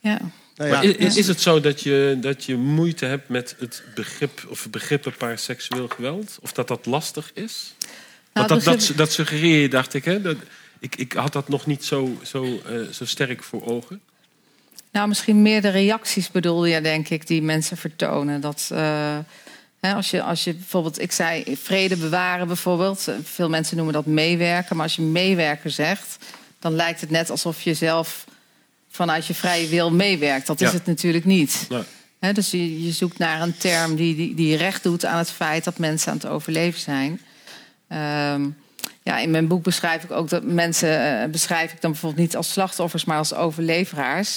Ja. Nou, ja. Maar is het zo dat je moeite hebt met het begrip... of begrippenpaar seksueel geweld? Of dat lastig is? Nou, dat suggereer je, dacht ik. Hè? Ik had dat nog niet zo sterk voor ogen. Nou, misschien meer de reacties bedoelde je, denk ik, die mensen vertonen. Dat als je bijvoorbeeld, ik zei vrede bewaren bijvoorbeeld. Veel mensen noemen dat meewerken. Maar als je meewerker zegt, dan lijkt het net alsof je zelf vanuit je vrije wil meewerkt. Dat is het natuurlijk niet. Nee. He, dus je zoekt naar een term die recht doet aan het feit dat mensen aan het overleven zijn. Ja, in mijn boek beschrijf ik ook dat mensen... beschrijf ik dan bijvoorbeeld niet als slachtoffers, maar als overleveraars.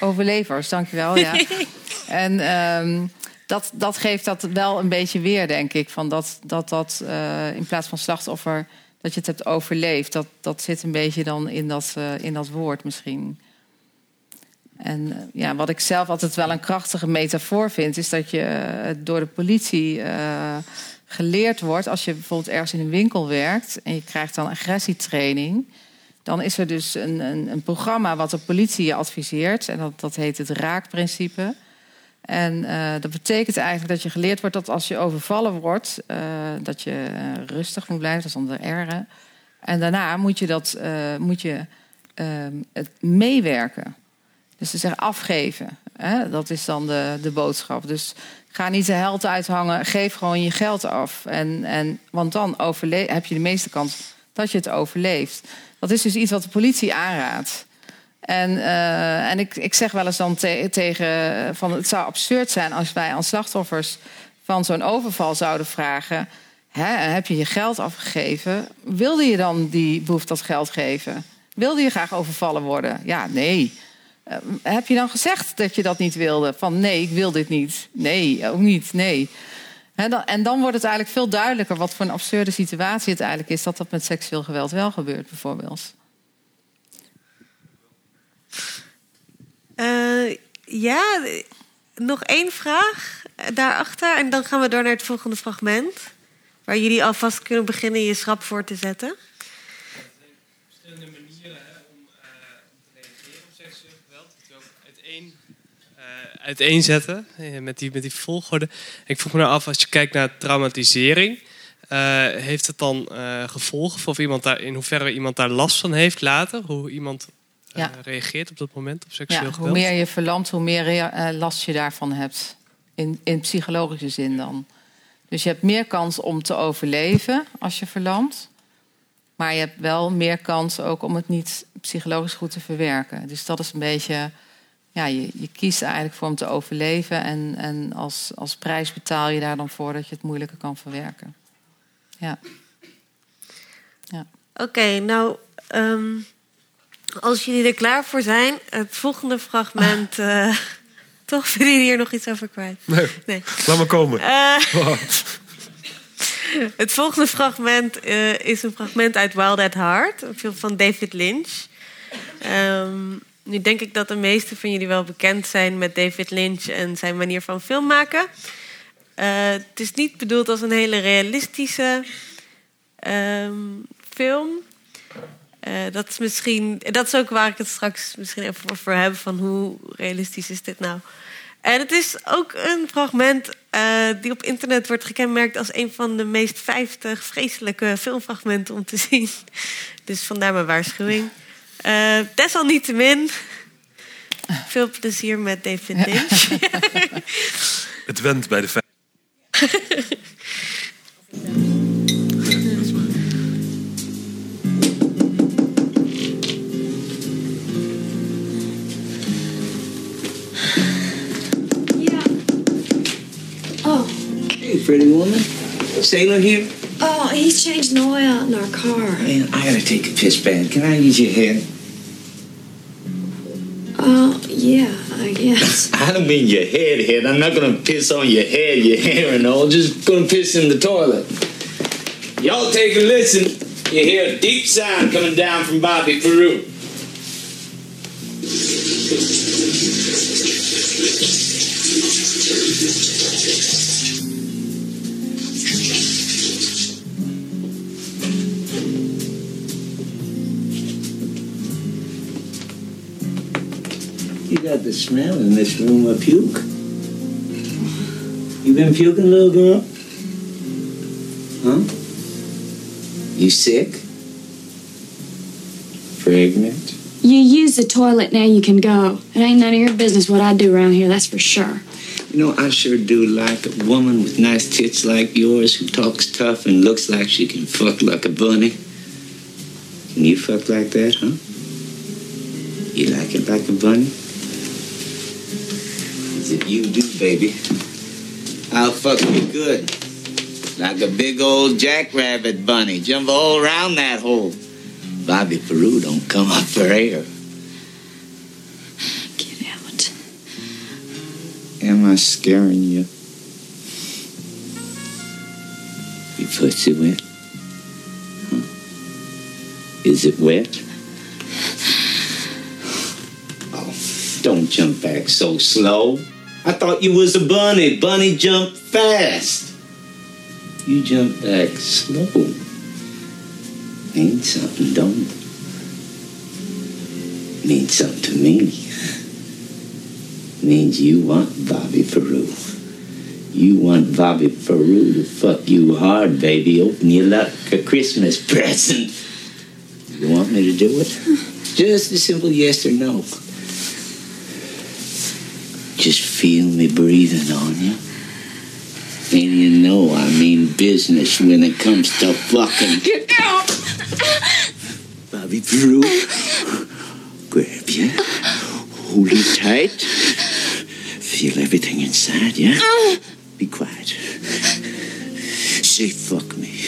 Overlevers, dankjewel. Ja. En dat geeft dat wel een beetje weer, denk ik. Van dat in plaats van slachtoffer, dat je het hebt overleefd. Dat zit een beetje dan in dat woord misschien. En ja, wat ik zelf altijd wel een krachtige metafoor vind, is dat je door de politie geleerd wordt, als je bijvoorbeeld ergens in een winkel werkt en je krijgt dan agressietraining, dan is er dus een programma wat de politie je adviseert. En dat heet het raakprincipe. En dat betekent eigenlijk dat je geleerd wordt dat als je overvallen wordt, dat je rustig moet blijven, dat is dan de R. En daarna moet je het meewerken. Dus ze zeggen afgeven. Hè? Dat is dan de boodschap. Dus ga niet de held uithangen. Geef gewoon je geld af. Want dan heb je de meeste kans dat je het overleeft. Dat is dus iets wat de politie aanraadt. En ik zeg wel eens dan tegen... van, het zou absurd zijn als wij aan slachtoffers van zo'n overval zouden vragen, hè, heb je je geld afgegeven? Wilde je dan die boef dat geld geven? Wilde je graag overvallen worden? Ja, nee. Heb je dan gezegd dat je dat niet wilde? Van nee, ik wil dit niet. Nee, ook niet, nee. En dan wordt het eigenlijk veel duidelijker wat voor een absurde situatie het eigenlijk is, dat met seksueel geweld wel gebeurt, bijvoorbeeld. Ja, nog één vraag daarachter. En dan gaan we door naar het volgende fragment, waar jullie alvast kunnen beginnen je schrap voor te zetten. Uiteenzetten met die volgorde. Ik vroeg me nou af, als je kijkt naar traumatisering, heeft het dan gevolgen voor in hoeverre iemand daar last van heeft later? Hoe iemand reageert op dat moment op seksueel geweld? Hoe meer je verlamt, hoe meer last je daarvan hebt. In psychologische zin dan. Dus je hebt meer kans om te overleven als je verlamt. Maar je hebt wel meer kans ook om het niet psychologisch goed te verwerken. Dus dat is een beetje... Ja, je kiest eigenlijk voor om te overleven en als prijs betaal je daar dan voor dat je het moeilijker kan verwerken. Ja. Ja. Oké, nou, als jullie er klaar voor zijn, het volgende fragment... toch willen jullie hier nog iets over kwijt? Nee. Laat maar komen. Het volgende fragment is een fragment uit Wild at Heart, een film van David Lynch. Nu denk ik dat de meesten van jullie wel bekend zijn met David Lynch en zijn manier van filmmaken. Het is niet bedoeld als een hele realistische film. Dat is ook waar ik het straks misschien even over heb, van hoe realistisch is dit nou. En het is ook een fragment die op internet wordt gekenmerkt als een van de meest 50 vreselijke filmfragmenten om te zien. Dus vandaar mijn waarschuwing. Desalniettemin, veel plezier met David Lynch. Het went bij de vijf. Ja. Oh. Hey, pretty woman. Sailor here. Oh, he's changed an oil in our car. Man, I gotta take a piss bad. Can I use your hair? Oh, yeah, I guess. I don't mean your head. I'm not gonna piss on your head, your hair and all. Just gonna piss in the toilet. Y'all take a listen. You hear a deep sound coming down from Bobby Peru. You got the smell in this room of puke. You been puking, little girl? Huh? You sick? Pregnant? You use the toilet, now you can go. It ain't none of your business what I do around here, that's for sure. You know, I sure do like a woman with nice tits like yours who talks tough and looks like she can fuck like a bunny. Can you fuck like that, huh? You like it like a bunny? things that you do, baby, I'll fuck you good. Like a big old jackrabbit bunny. Jump all around that hole. Bobby Peru don't come up for air. Get out. Am I scaring you? You pussy wet? Huh? Is it wet? Don't jump back so slow. I thought you was a bunny. Bunny jump fast. You jump back slow. Means something, don't it? Means something to me. Means you want Bobby Peru. You want Bobby Peru to fuck you hard, baby. Open your luck, a Christmas present. You want me to do it? Just a simple yes or no. Just feel me breathing on you. And you know I mean business when it comes to fucking. Get down! Bobby Peru, grab you. Hold it tight. Feel everything inside, yeah? Be quiet. Say fuck me.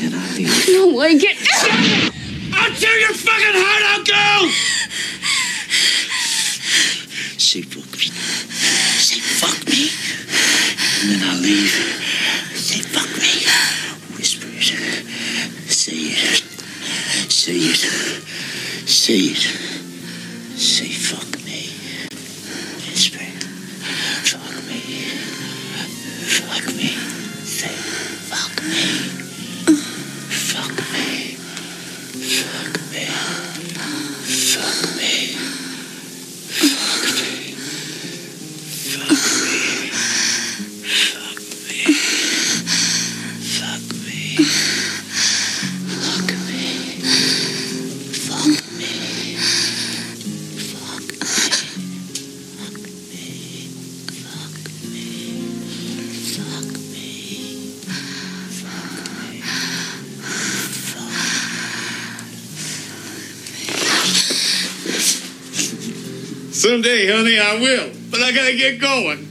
And I'll leave. No way, get out! I'll tear your fucking heart out, girl! Say fuck me. Say fuck me. And then I'll leave. Say fuck me. Whisper it. Say it. Say it. Say it. Say fuck me. Whisper. Fuck me. Fuck me. Say fuck me. Fuck me. Fuck me. Fuck me. Fuck me. Fuck me, fuck me, fuck me, fuck me, fuck me, fuck me, fuck me, fuck me, fuck me, fuck me, fuck me. Someday, honey, I will. But I gotta get going.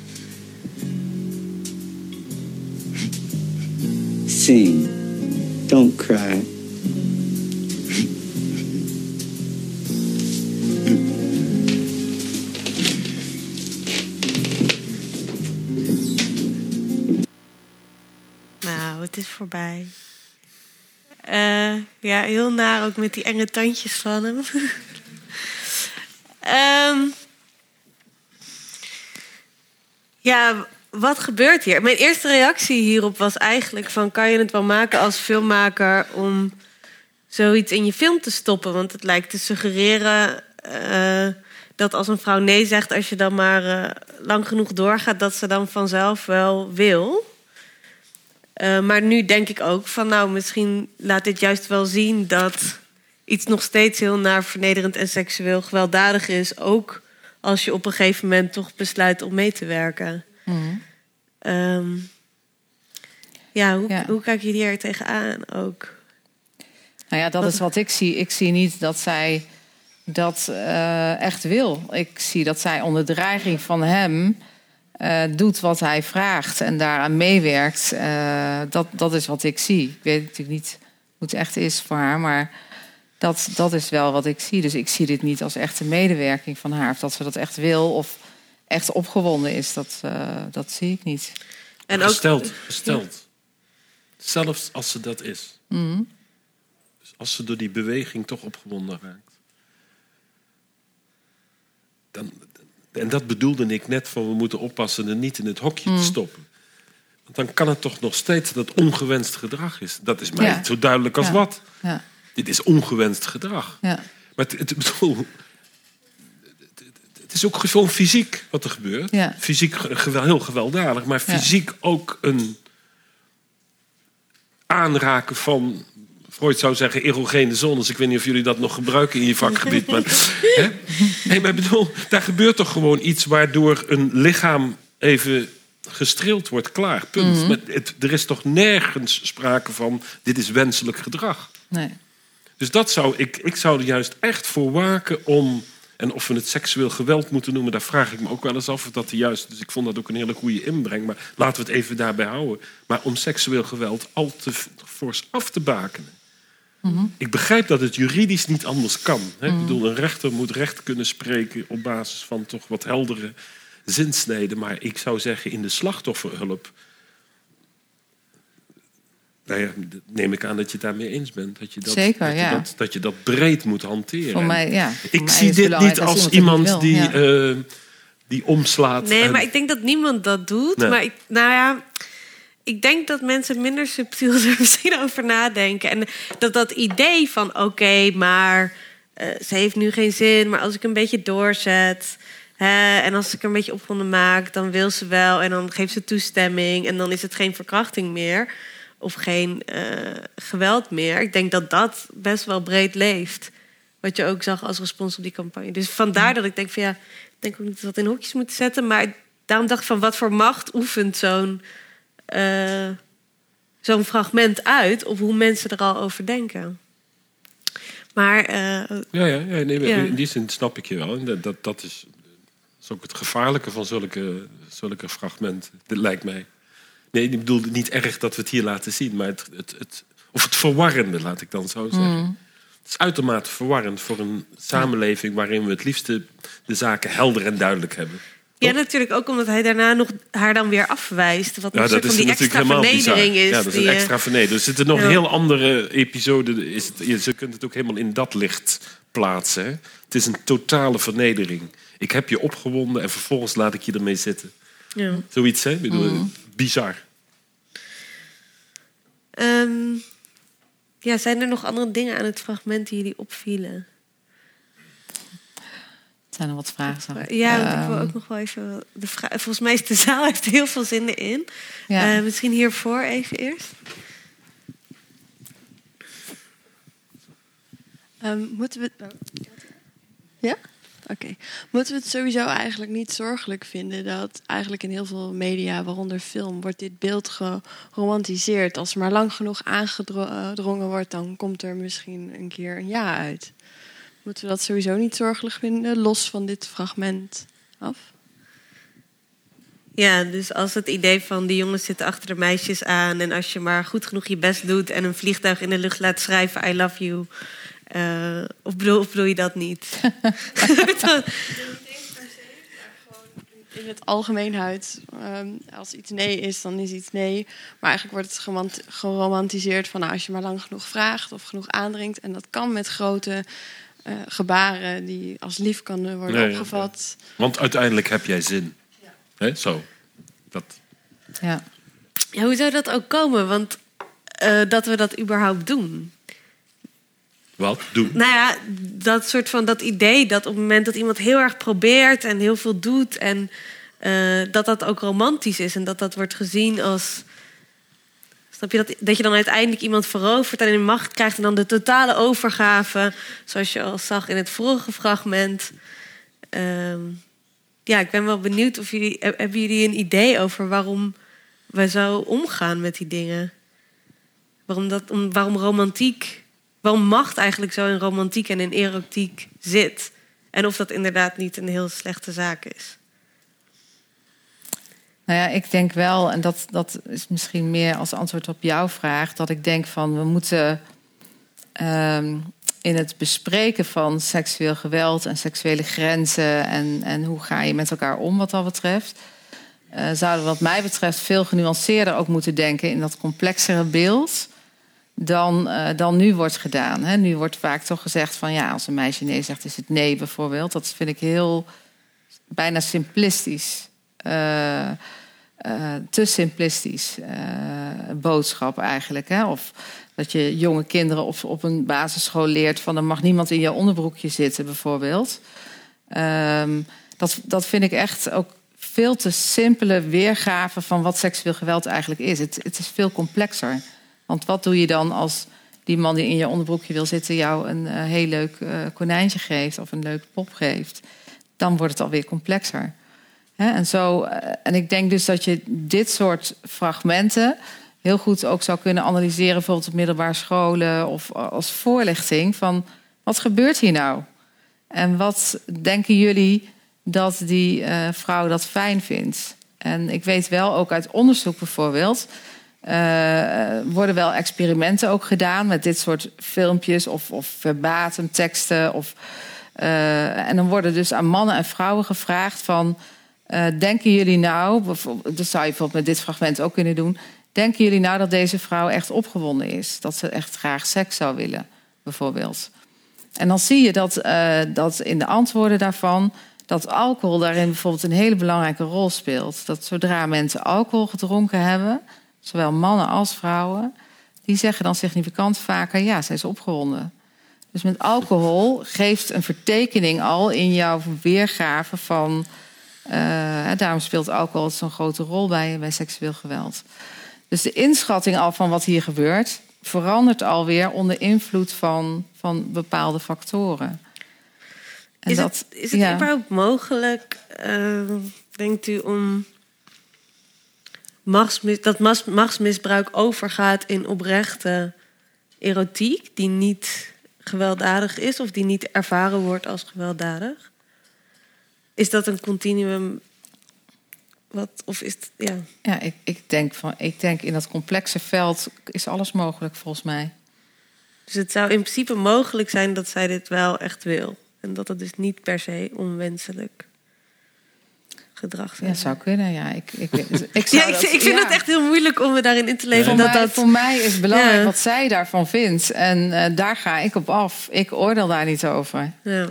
Sing. Don't cry. Nou, het is voorbij. Ja, heel naar ook met die enge tandjes van hem. Ja, wat gebeurt hier? Mijn eerste reactie hierop was eigenlijk van... kan je het wel maken als filmmaker om zoiets in je film te stoppen? Want het lijkt te suggereren dat als een vrouw nee zegt... als je dan maar lang genoeg doorgaat, dat ze dan vanzelf wel wil. Maar nu denk ik ook van... nou, misschien laat dit juist wel zien dat iets nog steeds heel naar, vernederend en seksueel gewelddadig is... ook als je op een gegeven moment toch besluit om mee te werken. Mm. Hoe kijk je hier tegenaan ook? Nou ja, dat is wat ik zie. Ik zie niet dat zij dat echt wil. Ik zie dat zij onder dreiging van hem doet wat hij vraagt... en daaraan meewerkt. Dat is wat ik zie. Ik weet natuurlijk niet hoe het echt is voor haar, maar... Dat is wel wat ik zie. Dus ik zie dit niet als echte medewerking van haar. Of dat ze dat echt wil of echt opgewonden is. Dat zie ik niet. En ook... Gesteld. Zelfs als ze dat is. Mm-hmm. Dus als ze door die beweging toch opgewonden raakt. En dat bedoelde ik net van... we moeten oppassen en niet in het hokje te stoppen. Want dan kan het toch nog steeds dat ongewenst gedrag is. Dat is mij zo duidelijk als wat. Ja. Dit is ongewenst gedrag. Ja. Maar het is ook gewoon fysiek wat er gebeurt. Ja. Fysiek heel gewelddadig, maar fysiek ook een aanraken van... Freud zou zeggen erogene zones. Ik weet niet of jullie dat nog gebruiken in je vakgebied. Maar, hè? Nee, maar daar gebeurt toch gewoon iets waardoor een lichaam even... gestreeld wordt, klaar, punt. Mm-hmm. Maar er is toch nergens sprake van... dit is wenselijk gedrag. Nee. Dus dat zou ik zou er juist echt voor waken om... En of we het seksueel geweld moeten noemen, daar vraag ik me ook wel eens af of dat juist. Dus ik vond dat ook een hele goede inbreng. Maar laten we het even daarbij houden. Maar om seksueel geweld al te fors af te bakenen. Mm-hmm. Ik begrijp dat het juridisch niet anders kan. Hè? Mm-hmm. Ik bedoel, een rechter moet recht kunnen spreken op basis van toch wat heldere zinsneden. Maar ik zou zeggen, in de slachtofferhulp... Nou ja, neem ik aan dat je het daarmee eens bent. Dat je dat breed moet hanteren. Voor mij, ja. Ik zie dit niet als iemand die omslaat. Nee, maar ik denk dat niemand dat doet. Nee. Maar ik denk dat mensen minder subtiel er misschien over nadenken. En dat idee van oké, maar ze heeft nu geen zin. Maar als ik een beetje doorzet... en als ik er een beetje opgewonden maak, dan wil ze wel. En dan geeft ze toestemming. En dan is het geen verkrachting meer. Of geen geweld meer. Ik denk dat dat best wel breed leeft. Wat je ook zag als respons op die campagne. Dus vandaar dat ik denk van ja... Ik denk ook niet dat we dat in hokjes moeten zetten. Maar daarom dacht ik van wat voor macht oefent zo'n fragment uit... of hoe mensen er al over denken. Maar... In die zin snap ik je wel. En dat is ook het gevaarlijke van zulke fragmenten. Dat lijkt mij... Nee, ik bedoel niet erg dat we het hier laten zien, maar het verwarrende, laat ik dan zo zeggen. Mm. Het is uitermate verwarrend voor een samenleving waarin we het liefst de zaken helder en duidelijk hebben. Ja, natuurlijk ook omdat hij daarna nog haar dan weer afwijst. Wat een soort van die extra vernedering is. Ja, dat is een extra vernedering. Dus er zit nog een heel andere episode. Je kunt het ook helemaal in dat licht plaatsen. Hè? Het is een totale vernedering. Ik heb je opgewonden en vervolgens laat ik je ermee zitten. Ja. Zoiets, hè? Ik bedoel, bizar. Zijn er nog andere dingen aan het fragment die jullie opvielen? Het zijn er wat vragen. Ja, ik wil ook nog wel even... Volgens mij heeft de zaal heel veel zinnen in. Ja. Misschien hiervoor even eerst. Moeten we... Ja? Oké. Moeten we het sowieso eigenlijk niet zorgelijk vinden... dat eigenlijk in heel veel media, waaronder film... wordt dit beeld geromantiseerd. Als er maar lang genoeg aangedrongen wordt... dan komt er misschien een keer een ja uit. Moeten we dat sowieso niet zorgelijk vinden... los van dit fragment af? Ja, dus als het idee van die jongens zitten achter de meisjes aan... en als je maar goed genoeg je best doet... en een vliegtuig in de lucht laat schrijven... I love you... Of bedoel je dat niet? In het algemeenheid, als iets nee is, dan is iets nee. Maar eigenlijk wordt het geromantiseerd van... als je maar lang genoeg vraagt of genoeg aandringt. En dat kan met grote gebaren die als lief kan worden opgevat. Ja. Want uiteindelijk heb jij zin. Ja. Hè? Zo. Dat. Ja. Ja, hoe zou dat ook komen? Want dat we dat überhaupt doen... Wat? Doen? Nou ja, dat soort van dat idee dat op het moment dat iemand heel erg probeert en heel veel doet... en dat ook romantisch is en dat wordt gezien als... Snap je dat je dan uiteindelijk iemand verovert en in macht krijgt... en dan de totale overgave, zoals je al zag in het vorige fragment. Ik ben wel benieuwd of jullie... Hebben jullie een idee over waarom wij zo omgaan met die dingen? Waarom romantiek... Waarom macht eigenlijk zo in romantiek en in erotiek zit. En of dat inderdaad niet een heel slechte zaak is. Nou ja, ik denk wel, en dat is misschien meer als antwoord op jouw vraag... dat ik denk van, we moeten in het bespreken van seksueel geweld... en seksuele grenzen en hoe ga je met elkaar om wat dat betreft... zouden we wat mij betreft veel genuanceerder ook moeten denken... in dat complexere beeld... Dan nu wordt gedaan. Hè. Nu wordt vaak toch gezegd van... ja, als een meisje nee zegt, is het nee bijvoorbeeld. Dat vind ik heel bijna simplistisch. Te simplistisch boodschap eigenlijk. Hè. Of dat je jonge kinderen op een basisschool leert... van er mag niemand in je onderbroekje zitten bijvoorbeeld. Dat vind ik echt ook veel te simpele weergave... van wat seksueel geweld eigenlijk is. Het is veel complexer... Want wat doe je dan als die man die in je onderbroekje wil zitten... jou een heel leuk konijntje geeft of een leuk pop geeft? Dan wordt het alweer complexer. Hè? En ik denk dus dat je dit soort fragmenten... heel goed ook zou kunnen analyseren... bijvoorbeeld op middelbare scholen of als voorlichting... van wat gebeurt hier nou? En wat denken jullie dat die vrouw dat fijn vindt? En ik weet wel, ook uit onderzoek bijvoorbeeld... worden wel experimenten ook gedaan met dit soort filmpjes... of verbatim teksten. En dan worden dus aan mannen en vrouwen gevraagd van... denken jullie nou, dat zou je bijvoorbeeld met dit fragment ook kunnen doen... denken jullie nou dat deze vrouw echt opgewonden is? Dat ze echt graag seks zou willen, bijvoorbeeld. En dan zie je dat in de antwoorden daarvan... dat alcohol daarin bijvoorbeeld een hele belangrijke rol speelt. Dat zodra mensen alcohol gedronken hebben... zowel mannen als vrouwen... die zeggen dan significant vaker... ja, zij is opgewonden. Dus met alcohol geeft een vertekening al... in jouw weergave van... daarom speelt alcohol zo'n grote rol bij seksueel geweld. Dus de inschatting al van wat hier gebeurt... verandert alweer onder invloed van bepaalde factoren. En is het überhaupt mogelijk, denkt u, om... machtsmisbruik overgaat in oprechte erotiek... die niet gewelddadig is of die niet ervaren wordt als gewelddadig? Is dat een continuum? Ik denk in dat complexe veld is alles mogelijk volgens mij. Dus het zou in principe mogelijk zijn dat zij dit wel echt wil... en dat dus niet per se onwenselijk gedrag zijn. Ja, zou kunnen, ja. Ik vind het echt heel moeilijk om me daarin in te leven. Ja. Voor mij is belangrijk wat zij daarvan vindt. En daar ga ik op af. Ik oordeel daar niet over. Ja.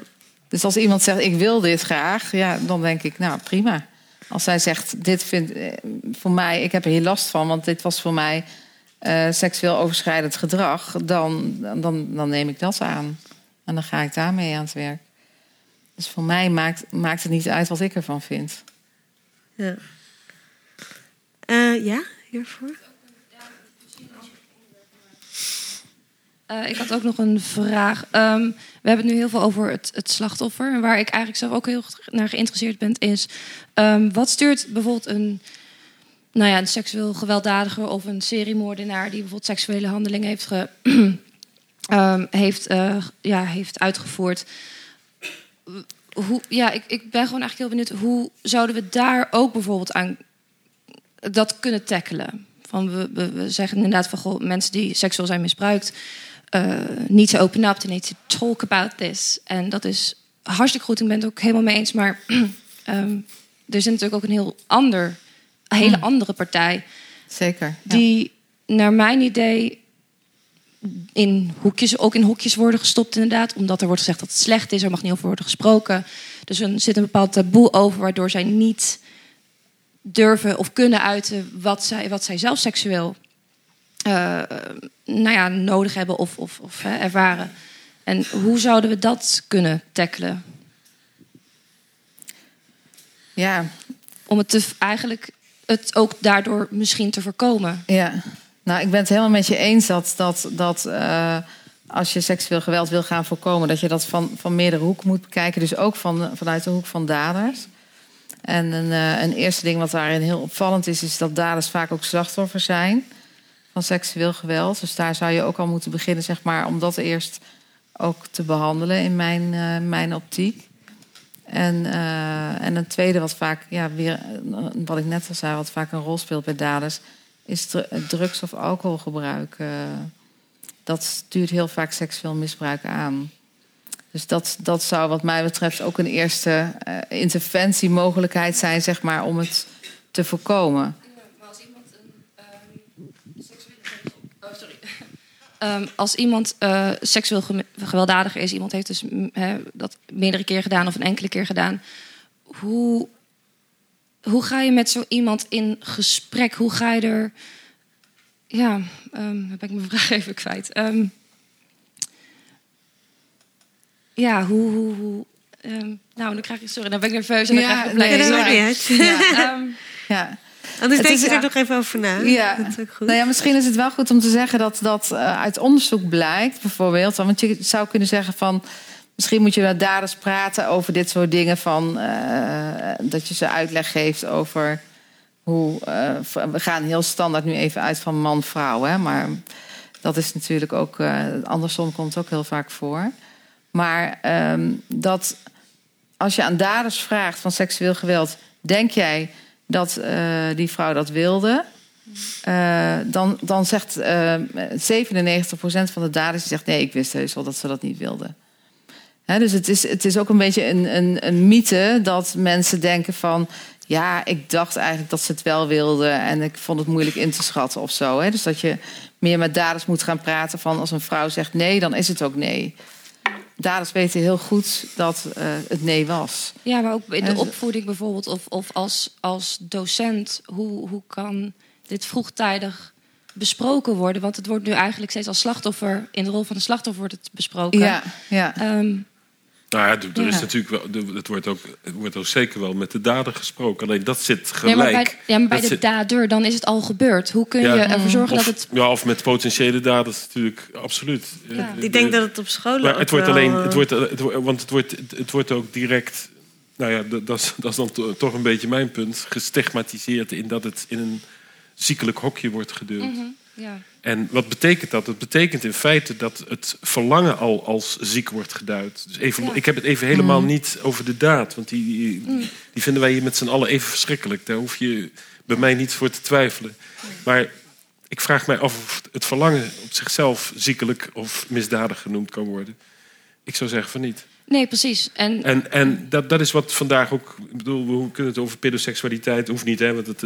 Dus als iemand zegt, ik wil dit graag... ja, dan denk ik, nou, prima. Als zij zegt, dit vindt... voor mij, ik heb er hier last van... want dit was voor mij seksueel overschrijdend gedrag... dan neem ik dat aan. En dan ga ik daarmee aan het werk. Dus voor mij maakt het niet uit wat ik ervan vind. Ja, hiervoor? Ik had ook nog een vraag. We hebben het nu heel veel over het slachtoffer. En waar ik eigenlijk zelf ook heel naar geïnteresseerd ben is... wat stuurt bijvoorbeeld een seksueel gewelddadiger... of een seriemoordenaar die bijvoorbeeld seksuele handelingen heeft heeft uitgevoerd... Ik ben gewoon eigenlijk heel benieuwd... hoe zouden we daar ook bijvoorbeeld aan dat kunnen tackelen? Van we zeggen inderdaad van... goh, mensen die seksueel zijn misbruikt... need to open up, need to talk about this. En dat is hartstikke goed, ik ben het ook helemaal mee eens... maar er zit natuurlijk ook een hele andere partij... Zeker, ja. Die naar mijn idee... ook in hokjes worden gestopt inderdaad... omdat er wordt gezegd dat het slecht is... er mag niet over worden gesproken. Dus er zit een bepaald taboe over... waardoor zij niet durven of kunnen uiten... wat zij zelf seksueel nodig hebben of ervaren. En hoe zouden we dat kunnen tackelen? Ja. Om het ook daardoor misschien te voorkomen. Ja. Nou, ik ben het helemaal met je eens dat als je seksueel geweld wil gaan voorkomen... dat je dat van meerdere hoeken moet bekijken. Dus ook vanuit de hoek van daders. En een eerste ding wat daarin heel opvallend is dat daders vaak ook slachtoffer zijn van seksueel geweld. Dus daar zou je ook al moeten beginnen, zeg maar, om dat eerst ook te behandelen in mijn optiek. En een tweede wat vaak, weer wat ik net al zei, wat vaak een rol speelt bij daders... is drugs- of alcoholgebruik. Dat stuurt heel vaak seksueel misbruik aan. Dus dat zou wat mij betreft ook een eerste interventiemogelijkheid zijn... zeg maar, om het te voorkomen. Als iemand seksueel gewelddadiger is... iemand heeft dus dat meerdere keer gedaan of een enkele keer gedaan... Hoe ga je met zo iemand in gesprek? Hoe ga je er... Ja, heb ik mijn vraag even kwijt. Dan krijg ik... Sorry, dan ben ik nerveus en dan krijg ik blij. Anders denk je er nog even over na. Ja. Dat is ook goed. Nou ja, misschien is het wel goed om te zeggen dat uit onderzoek blijkt, bijvoorbeeld... want je zou kunnen zeggen van... Misschien moet je met daders praten over dit soort dingen. Dat je ze uitleg geeft over hoe... we gaan heel standaard nu even uit van man-vrouw. Maar dat is natuurlijk ook... andersom komt het ook heel vaak voor. Maar dat als je aan daders vraagt van seksueel geweld, denk jij dat die vrouw dat wilde? Dan zegt 97% van de daders die zegt nee, ik wist heus wel dat ze dat niet wilden. He, dus het is ook een beetje een mythe dat mensen denken van ja, ik dacht eigenlijk dat ze het wel wilden en ik vond het moeilijk in te schatten of zo. He, dus dat je meer met daders moet gaan praten van als een vrouw zegt nee, dan is het ook nee. Daders weten heel goed dat het nee was. Ja, maar ook in de opvoeding bijvoorbeeld of als docent, hoe kan dit vroegtijdig besproken worden? Want het wordt nu eigenlijk steeds als slachtoffer, in de rol van de slachtoffer wordt het besproken. Ja, ja. Er is natuurlijk wel, het wordt ook zeker wel met de dader gesproken. Alleen dat zit gelijk. Nee, maar bij de dader, dan is het al gebeurd. Hoe kun je ervoor zorgen dat het... Ja, of met potentiële daders natuurlijk, absoluut. Ja. Ik denk dat het op scholen maar ook het wordt ook direct... Nou ja, dat is dan toch een beetje mijn punt. Gestigmatiseerd in dat het in een ziekelijk hokje wordt geduwd. Mm-hmm, ja. En wat betekent dat? Dat betekent in feite dat het verlangen al als ziek wordt geduid. Dus even, ja. Ik heb het even helemaal niet over de daad. Want die vinden wij hier met z'n allen even verschrikkelijk. Daar hoef je bij mij niet voor te twijfelen. Maar ik vraag mij af of het verlangen op zichzelf ziekelijk of misdadig genoemd kan worden. Ik zou zeggen van niet. Nee, precies. En dat is wat vandaag ook... Ik bedoel, we kunnen het over pedoseksualiteit... hoeft niet, hè, want het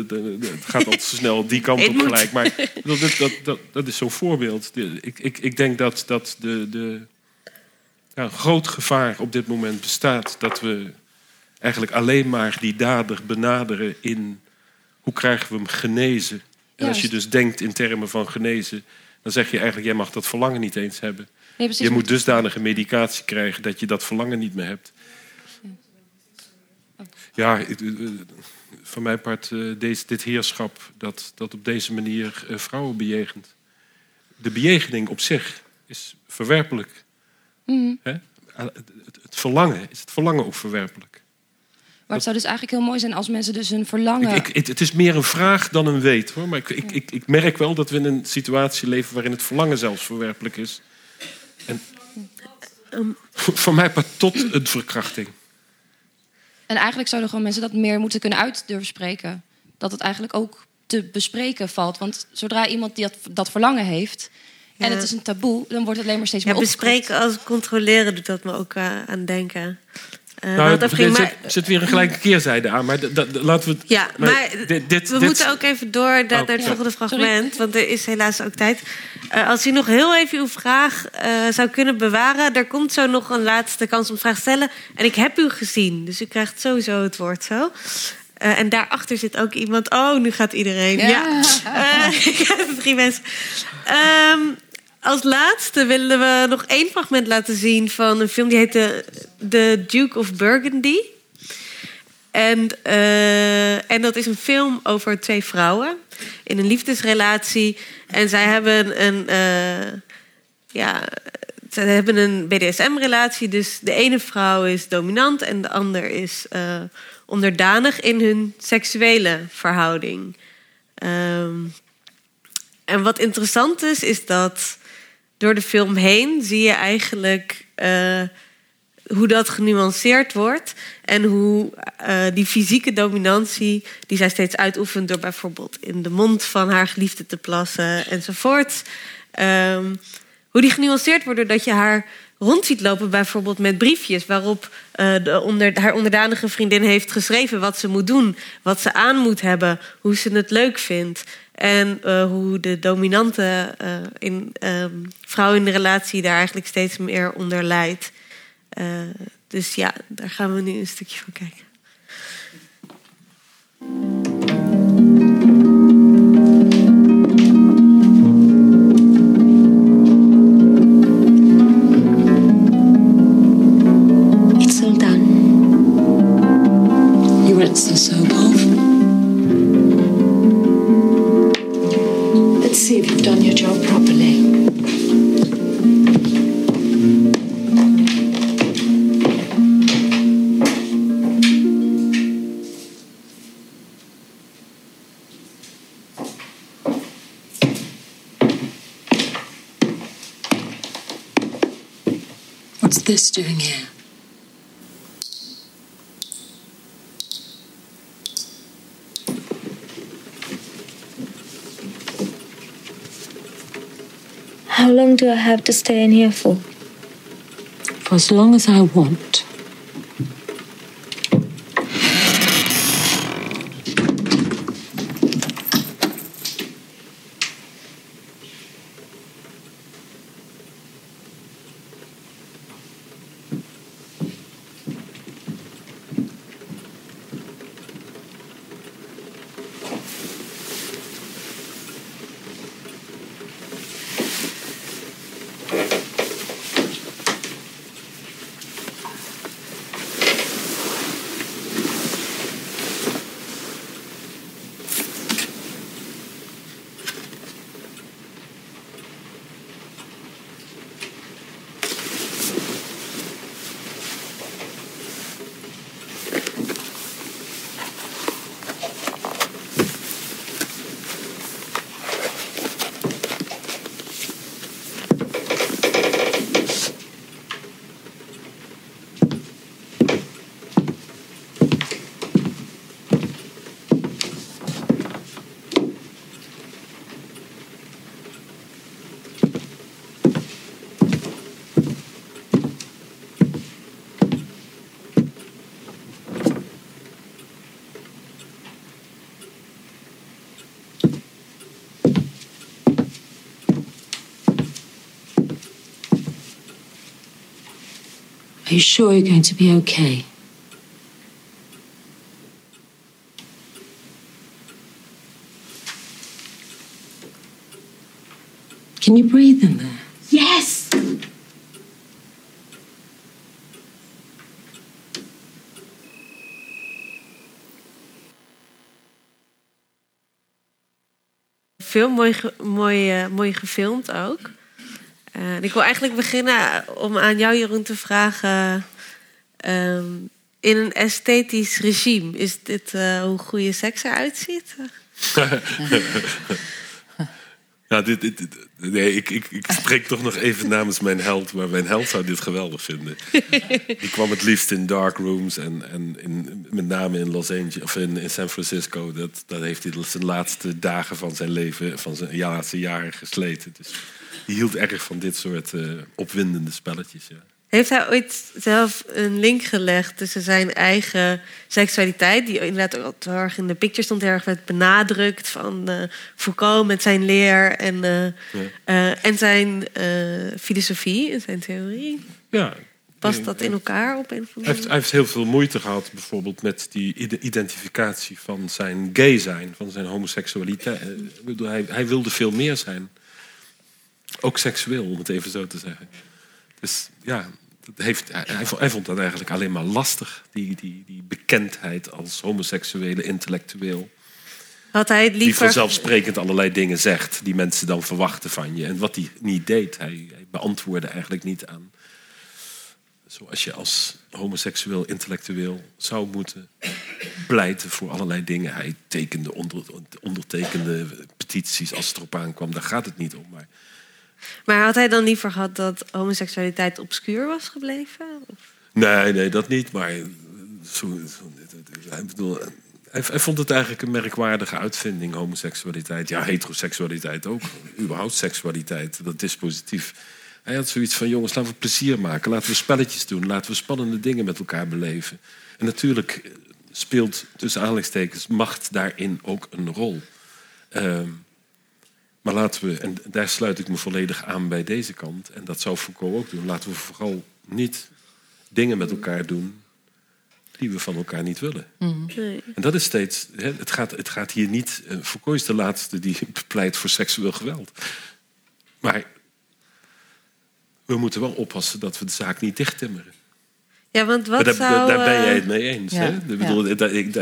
gaat altijd zo snel die kant op gelijk. Maar dat is zo'n voorbeeld. Ik denk dat een groot gevaar op dit moment bestaat... dat we eigenlijk alleen maar die dader benaderen in... hoe krijgen we hem genezen? En als je dus denkt in termen van genezen... dan zeg je eigenlijk, jij mag dat verlangen niet eens hebben... Nee, je moet dusdanige medicatie krijgen dat je dat verlangen niet meer hebt. Ja, van mijn part dit heerschap dat op deze manier vrouwen bejegent. De bejegening op zich is verwerpelijk. Mm-hmm. Hè? Het verlangen is het verlangen ook verwerpelijk. Maar het zou dus eigenlijk heel mooi zijn als mensen dus hun verlangen... Het is meer een vraag dan een weet, hoor. Maar ik merk wel dat we in een situatie leven waarin het verlangen zelfs verwerpelijk is. En voor mij tot een verkrachting. En eigenlijk zouden gewoon mensen dat meer moeten kunnen durven spreken. Dat het eigenlijk ook te bespreken valt. Want zodra iemand die dat verlangen heeft... en het is een taboe, dan wordt het alleen maar steeds meer opgekomen. Bespreken als controleren doet dat me ook aan denken. Er zit weer een gelijke keerzijde aan. Maar laten we... Ja, maar we moeten ook even door naar het volgende fragment. Sorry. Want er is helaas ook tijd. Als u nog heel even uw vraag zou kunnen bewaren... er komt zo nog een laatste kans om vraag te stellen. En ik heb u gezien, dus u krijgt sowieso het woord zo. En daarachter zit ook iemand... Oh, nu gaat iedereen. Ja. Ik heb 3 mensen. Als laatste willen we nog 1 fragment laten zien van een film die heet The Duke of Burgundy. En dat is een film over 2 vrouwen in een liefdesrelatie. En zij hebben een BDSM-relatie. Dus de ene vrouw is dominant en de ander is onderdanig in hun seksuele verhouding. En wat interessant is dat... door de film heen zie je eigenlijk hoe dat genuanceerd wordt... en hoe die fysieke dominantie die zij steeds uitoefent... door bijvoorbeeld in de mond van haar geliefde te plassen enzovoort... hoe die genuanceerd wordt doordat je haar rond ziet lopen... bijvoorbeeld met briefjes waarop haar onderdanige vriendin heeft geschreven... wat ze moet doen, wat ze aan moet hebben, hoe ze het leuk vindt... En hoe de dominante vrouw in de relatie daar eigenlijk steeds meer onder lijdt. Dus ja, daar gaan we nu een stukje van kijken. It's all done. You weren't so sober. See if you've done your job properly. What's this doing here? How long do I have to stay in here for? For as long as I want. Are you sure you're going to be okay? Can you breathe in there? Yes! Veel mooi gefilmd ook. Ik wil eigenlijk beginnen om aan jou, Jeroen, te vragen... in een esthetisch regime, is dit hoe goede seks eruit ziet? Nou, ik spreek toch nog even namens mijn held... maar mijn held zou dit geweldig vinden. Die kwam het liefst in dark rooms en met name in Los Angeles of in San Francisco. Dat heeft hij zijn laatste dagen van zijn leven, van zijn laatste jaren gesleten. Dus... die hield erg van dit soort opwindende spelletjes. Ja. Heeft hij ooit zelf een link gelegd tussen zijn eigen seksualiteit... die inderdaad ook heel erg in de picture stond, heel erg werd benadrukt... van Foucault met zijn leer en zijn filosofie en zijn theorie? Ja. Past dat in elkaar op een of andere manier? Hij heeft heel veel moeite gehad bijvoorbeeld met die identificatie van zijn gay zijn... van zijn homoseksualiteit. Hij wilde veel meer zijn... Ook seksueel, om het even zo te zeggen. Dus ja, hij vond dat eigenlijk alleen maar lastig. Die bekendheid als homoseksuele intellectueel. Had hij het liever... Die vanzelfsprekend allerlei dingen zegt... die mensen dan verwachten van je. En wat hij niet deed, hij beantwoordde eigenlijk niet aan... zoals je als homoseksueel intellectueel zou moeten pleiten voor allerlei dingen. Hij ondertekende petities als het erop aankwam. Daar gaat het niet om, maar... Maar had hij dan liever gehad dat homoseksualiteit obscuur was gebleven? Of? Nee, dat niet. Maar hij vond het eigenlijk een merkwaardige uitvinding, homoseksualiteit. Ja, heteroseksualiteit ook. Überhaupt seksualiteit, dat dispositief. Hij had zoiets van, jongens, laten we plezier maken. Laten we spelletjes doen. Laten we spannende dingen met elkaar beleven. En natuurlijk speelt, tussen aanhalingstekens, macht daarin ook een rol. Maar laten we, en daar sluit ik me volledig aan bij deze kant... en dat zou Foucault ook doen... laten we vooral niet dingen met elkaar doen... die we van elkaar niet willen. Nee. En dat is steeds... Het gaat hier niet... Foucault is de laatste die pleit voor seksueel geweld. Maar we moeten wel oppassen dat we de zaak niet dichttimmeren. Ja, want wat daar ben jij het mee eens. Ja, hè? Ik bedoel,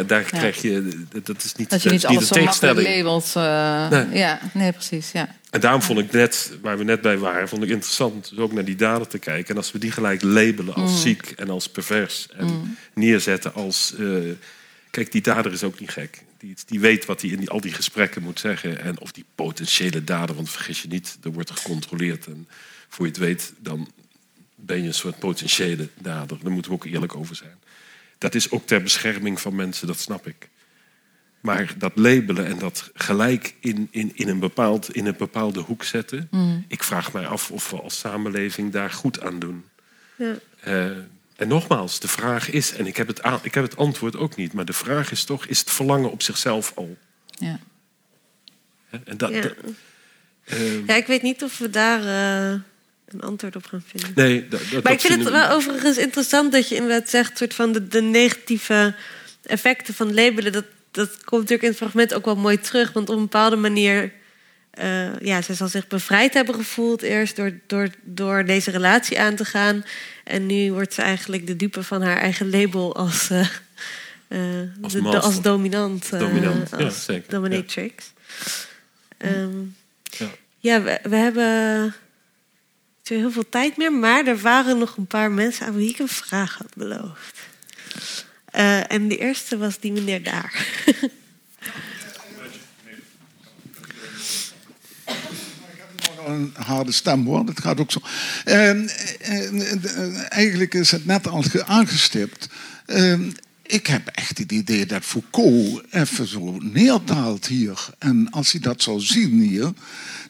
daar krijg je... Dat is niet, dat je niet alles zo makkelijk labelt. Nee. Ja, nee, precies. Ja. En daarom vond ik net, waar we net bij waren... vond ik interessant dus ook naar die daden te kijken. En als we die gelijk labelen als ziek en als pervers... en neerzetten als... Kijk, die dader is ook niet gek. Die weet wat hij in al die gesprekken moet zeggen. En of die potentiële dader, want vergis je niet... er wordt gecontroleerd en voor je het weet... dan ben je een soort potentiële dader. Daar moeten we ook eerlijk over zijn. Dat is ook ter bescherming van mensen, dat snap ik. Maar dat labelen en dat gelijk in een bepaalde hoek zetten... Mm. Ik vraag mij af of we als samenleving daar goed aan doen. Ja. En nogmaals, de vraag is... en ik heb het antwoord ook niet... maar de vraag is toch, is het verlangen op zichzelf al? Ja. En dat... Ja. Ik weet niet of we daar een antwoord op gaan vinden. Nee, maar ik vind het wel overigens interessant dat je inderdaad zegt... soort van de negatieve effecten van labelen... dat komt natuurlijk in het fragment ook wel mooi terug. Want op een bepaalde manier... ze zal zich bevrijd hebben gevoeld eerst... door deze relatie aan te gaan. En nu wordt ze eigenlijk de dupe van haar eigen label... als dominant. Dominant, ja, zeker. Dominatrix. Ja. We hebben niet heel veel tijd meer... maar er waren nog een paar mensen aan wie ik een vraag had beloofd. En de eerste was die meneer daar. Een harde stem, hoor. Dat gaat ook zo. Eigenlijk is het net al aangestipt. Ik heb echt het idee dat Foucault even zo neerdaalt hier. En als hij dat zou zien hier...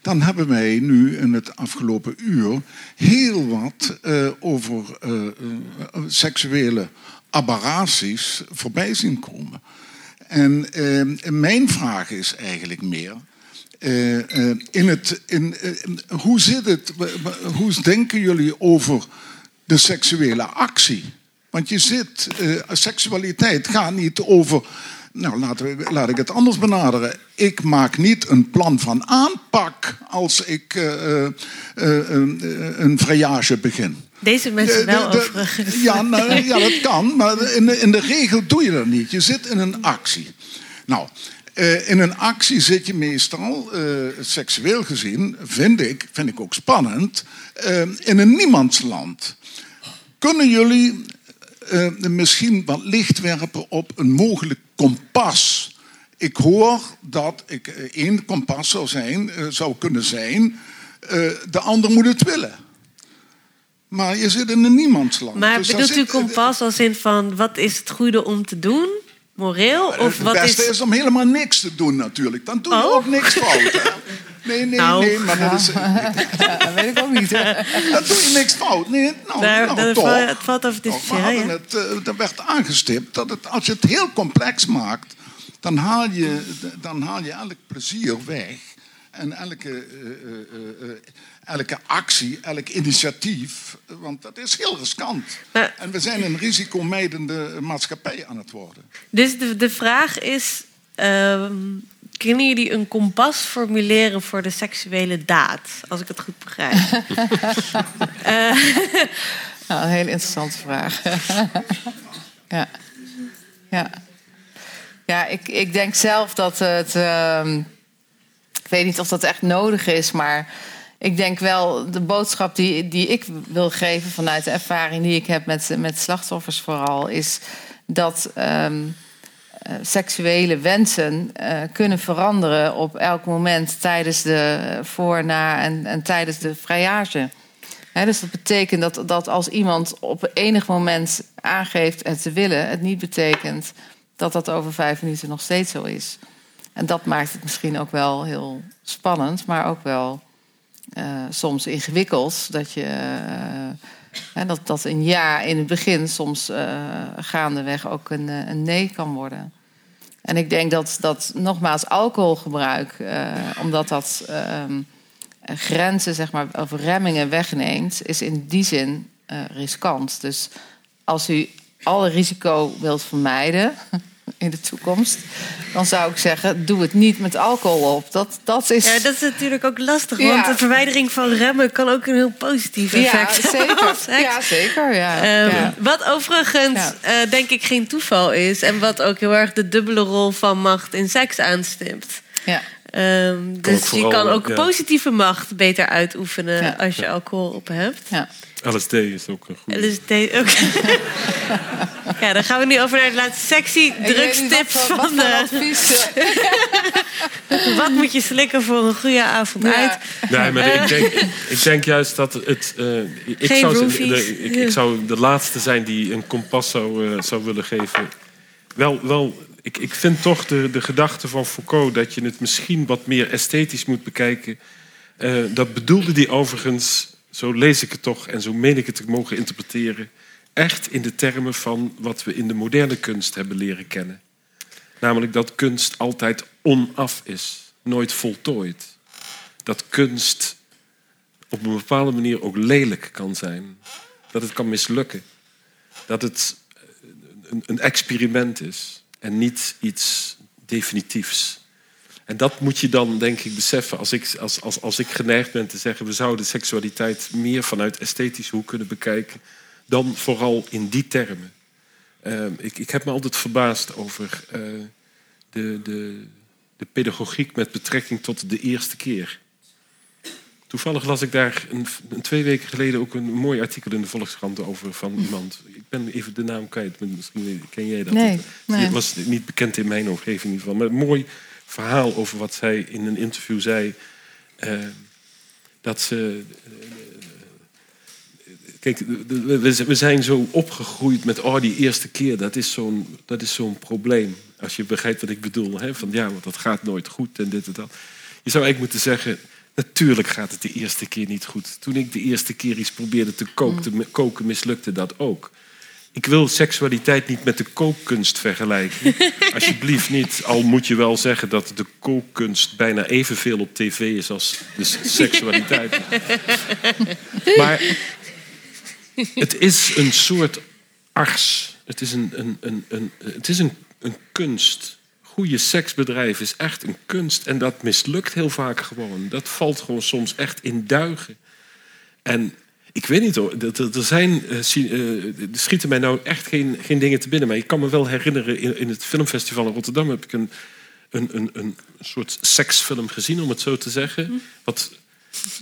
dan hebben wij nu in het afgelopen uur... heel wat over seksuele... aberraties voorbij zien komen. En mijn vraag is eigenlijk meer... hoe zit het... Hoe denken jullie over de seksuele actie? Want je zit... seksualiteit gaat niet over... Nou, laat ik het anders benaderen. Ik maak niet een plan van aanpak... als ik een vrijage begin. Deze mensen wel, overigens. Ja, dat kan, maar in de regel doe je dat niet. Je zit in een actie. Nou, in een actie zit je meestal, seksueel gezien... vind ik ook spannend, in een niemandsland. Kunnen jullie... misschien wat licht werpen op een mogelijk kompas. Ik hoor dat één kompas zou kunnen zijn... de ander moet het willen. Maar je zit in een niemandsland. Maar dus bedoelt u kompas als in van... wat is het goede om te doen? Moreel? Of het beste is om helemaal niks te doen natuurlijk. Dan doe je ook niks fout. Hè? Nee, maar dat is... Dat weet ik ook niet. Dan doe je niks fout. Nee, toch. Het valt over discussiëren. Er werd aangestipt dat het, als je het heel complex maakt... dan haal je elk plezier weg. En elke actie, elk initiatief. Want dat is heel riskant. Maar, en we zijn een risicomijdende maatschappij aan het worden. Dus de vraag is... kunnen jullie een kompas formuleren voor de seksuele daad? Als ik het goed begrijp. Een hele interessante vraag. Ja, ik denk zelf dat het... ik weet niet of dat echt nodig is, maar... Ik denk wel, de boodschap die ik wil geven... vanuit de ervaring die ik heb met slachtoffers vooral... is dat... seksuele wensen kunnen veranderen op elk moment... tijdens de voor, na en tijdens de vrijage. He, dus dat betekent dat als iemand op enig moment aangeeft het te willen... het niet betekent dat over 5 minuten nog steeds zo is. En dat maakt het misschien ook wel heel spannend... maar ook wel soms ingewikkeld dat je... dat een ja in het begin soms gaandeweg ook een nee kan worden. En ik denk dat nogmaals alcoholgebruik... omdat dat grenzen, zeg maar, of remmingen wegneemt... is in die zin riskant. Dus als u alle risico wilt vermijden in de toekomst... dan zou ik zeggen, doe het niet met alcohol op. Dat is... Ja, dat is natuurlijk ook lastig. Ja. Want de verwijdering van remmen kan ook een heel positief effect hebben. Zeker. Ja. Wat overigens, denk ik, geen toeval is... en wat ook heel erg de dubbele rol van macht in seks aanstipt. Ja. Dus je kan ook positieve macht beter uitoefenen... als je alcohol op hebt. Ja. LSD is ook een goede. LSD ook. Ja, dan gaan we nu over naar de laatste sectie. Drugstips van de... Wat moet je slikken voor een goede avond uit? Nee, maar ik denk juist dat het... Ik zou de laatste zijn die een kompas zou willen geven. Ik vind toch de gedachte van Foucault... dat je het misschien wat meer esthetisch moet bekijken. Dat bedoelde die overigens... Zo lees ik het toch en zo meen ik het te mogen interpreteren... echt in de termen van wat we in de moderne kunst hebben leren kennen. Namelijk dat kunst altijd onaf is, nooit voltooid. Dat kunst op een bepaalde manier ook lelijk kan zijn. Dat het kan mislukken. Dat het een experiment is en niet iets definitiefs. En dat moet je dan, denk ik, beseffen. Als ik geneigd ben te zeggen... we zouden seksualiteit meer vanuit esthetische hoek kunnen bekijken... dan vooral in die termen. Ik heb me altijd verbaasd over de pedagogiek... met betrekking tot de eerste keer. Toevallig las ik daar 2 weken geleden... ook een mooi artikel in de Volkskrant over van iemand. Ik ben even de naam kwijt. Misschien ken jij dat? Nee. Het was niet bekend in mijn omgeving in ieder geval. Maar mooi... verhaal over wat zij in een interview zei. Dat ze... Kijk, we zijn zo opgegroeid met... die eerste keer, dat is zo'n probleem. Als je begrijpt wat ik bedoel. Hè? Van ja, want dat gaat nooit goed en dit en dat. Je zou eigenlijk moeten zeggen... natuurlijk gaat het de eerste keer niet goed. Toen ik de eerste keer iets probeerde te koken... mislukte dat ook. Ik wil seksualiteit niet met de kookkunst vergelijken. Alsjeblieft niet. Al moet je wel zeggen dat de kookkunst bijna evenveel op tv is als de seksualiteit. Maar het is een soort ars. Het is een kunst. Goede seksbedrijf is echt een kunst. En dat mislukt heel vaak gewoon. Dat valt gewoon soms echt in duigen. En... ik weet niet hoor, er schieten mij nou echt geen dingen te binnen. Maar ik kan me wel herinneren, in het filmfestival in Rotterdam... heb ik een soort seksfilm gezien, om het zo te zeggen.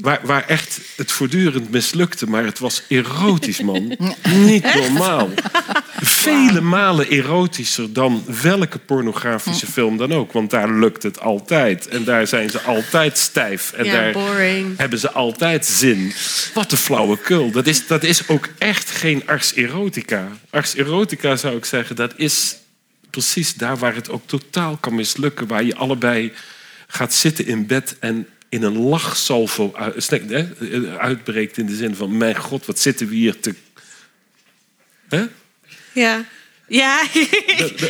Waar echt het voortdurend mislukte, maar het was erotisch, man. Niet normaal. Vele malen erotischer dan welke pornografische film dan ook. Want daar lukt het altijd. En daar zijn ze altijd stijf. En daar boring. Hebben ze altijd zin. Wat een flauwekul. Dat is ook echt geen ars erotica. Ars erotica zou ik zeggen, dat is precies daar waar het ook totaal kan mislukken. Waar je allebei gaat zitten in bed en... in een lachsalvo uitbreekt in de zin van... mijn god, wat zitten we hier te... Hè? Ja.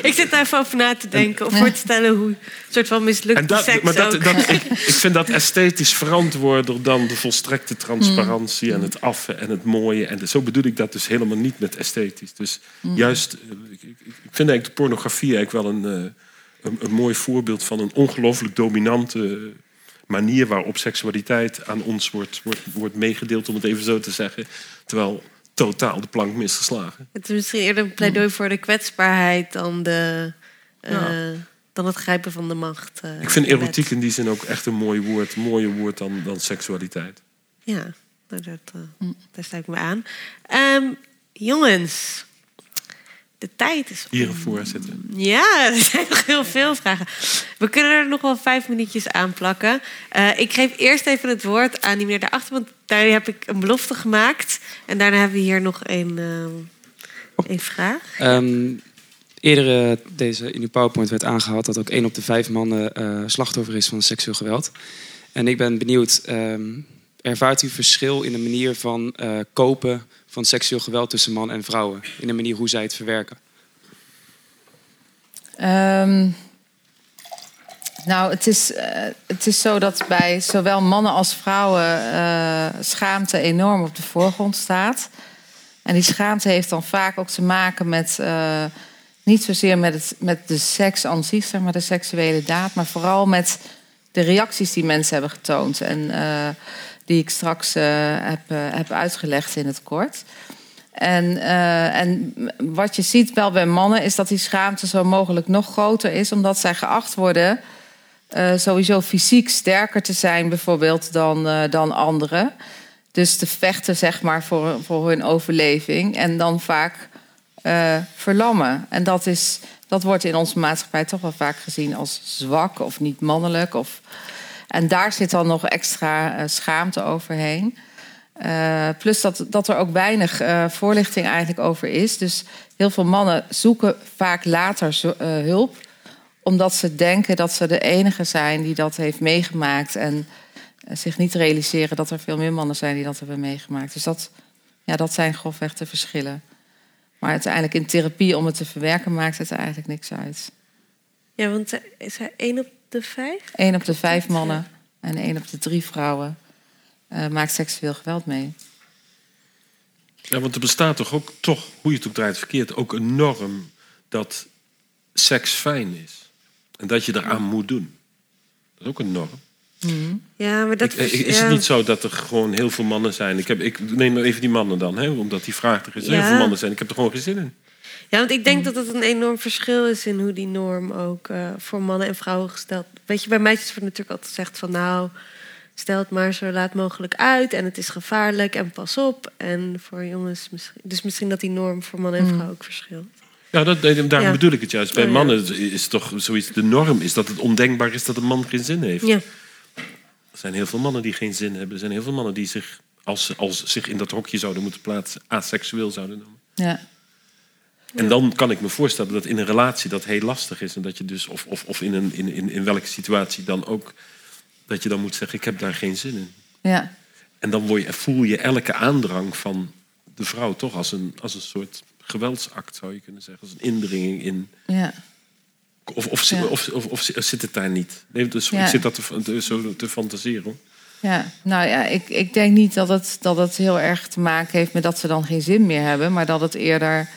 Ik zit daar even over na te denken. Of voor te stellen hoe een soort van mislukte seks maar ook. Ik vind dat esthetisch verantwoorder dan de volstrekte transparantie... en het affe en het mooie. En zo bedoel ik dat dus helemaal niet met esthetisch. Dus juist... Ik vind eigenlijk de pornografie eigenlijk wel een mooi voorbeeld... van een ongelooflijk dominante... manier waarop seksualiteit aan ons wordt meegedeeld, om het even zo te zeggen. Terwijl totaal de plank misgeslagen. Het is misschien eerder een pleidooi voor de kwetsbaarheid dan het grijpen van de macht. Ik vind erotiek in die zin ook echt een mooi woord. Mooier woord dan seksualiteit. Ja, daar sta ik me aan. Jongens... de tijd is... hiervoor zitten. Ja, er zijn nog heel veel vragen. We kunnen er nog wel 5 minuutjes aan plakken. Ik geef eerst even het woord aan die meneer daarachter... want daar heb ik een belofte gemaakt. En daarna hebben we hier nog een vraag. Eerder in uw PowerPoint werd aangehaald... dat ook 1 op de 5 mannen slachtoffer is van seksueel geweld. En ik ben benieuwd... ervaart u verschil in de manier van kopen... van seksueel geweld tussen man en vrouwen... in de manier hoe zij het verwerken? Het is zo dat bij zowel mannen als vrouwen... schaamte enorm op de voorgrond staat. En die schaamte heeft dan vaak ook te maken met... niet zozeer met de seks aan zich, zeg maar, de seksuele daad... maar vooral met de reacties die mensen hebben getoond... en die ik straks heb uitgelegd in het kort. En wat je ziet wel bij mannen... is dat die schaamte zo mogelijk nog groter is... omdat zij geacht worden sowieso fysiek sterker te zijn... bijvoorbeeld dan anderen. Dus te vechten, zeg maar, voor hun overleving. En dan vaak verlammen. En dat wordt in onze maatschappij toch wel vaak gezien als zwak of niet mannelijk. En daar zit dan nog extra schaamte overheen. Plus dat er ook weinig voorlichting eigenlijk over is. Dus heel veel mannen zoeken vaak later hulp. Omdat ze denken dat ze de enige zijn die dat heeft meegemaakt. En zich niet realiseren dat er veel meer mannen zijn die dat hebben meegemaakt. Dus dat zijn grofweg de verschillen. Maar uiteindelijk in therapie om het te verwerken maakt het er eigenlijk niks uit. Ja, want is hij 1 op de 5? 1 op de 5 mannen en 1 op de 3 vrouwen maakt seksueel geweld mee. Ja, want er bestaat toch, hoe je het ook draait verkeerd, ook een norm dat seks fijn is. En dat je eraan moet doen. Dat is ook een norm. Mm-hmm. Ja, maar dat is het niet zo dat er gewoon heel veel mannen zijn? Ik neem maar even die mannen dan, hè, omdat die vraag er is. Ja. Heel veel mannen zijn. Ik heb er gewoon geen zin in. Ja, want ik denk dat het een enorm verschil is in hoe die norm ook voor mannen en vrouwen gesteld. Weet je, bij meisjes wordt natuurlijk altijd gezegd van nou, stel het maar zo laat mogelijk uit en het is gevaarlijk en pas op. En voor jongens misschien. Dus misschien dat die norm voor mannen en vrouwen ook verschilt. Ja, daarom bedoel ik het juist. Bij mannen is toch zoiets, de norm is dat het ondenkbaar is dat een man geen zin heeft. Ja. Er zijn heel veel mannen die geen zin hebben. Er zijn heel veel mannen die zich, als ze zich in dat hokje zouden moeten plaatsen, aseksueel zouden noemen. Ja. En dan kan ik me voorstellen dat in een relatie dat heel lastig is. En dat je dus, of in welke situatie dan ook, dat je dan moet zeggen, ik heb daar geen zin in. Ja. En dan voel je elke aandrang van de vrouw toch als een soort geweldsakt, zou je kunnen zeggen. Als een indringing in... Ja. Of zit het daar niet? Nee, dus ik zit dat te fantaseren. Hoor. Ja, nou ja, ik denk niet dat het heel erg te maken heeft met dat ze dan geen zin meer hebben, maar dat het eerder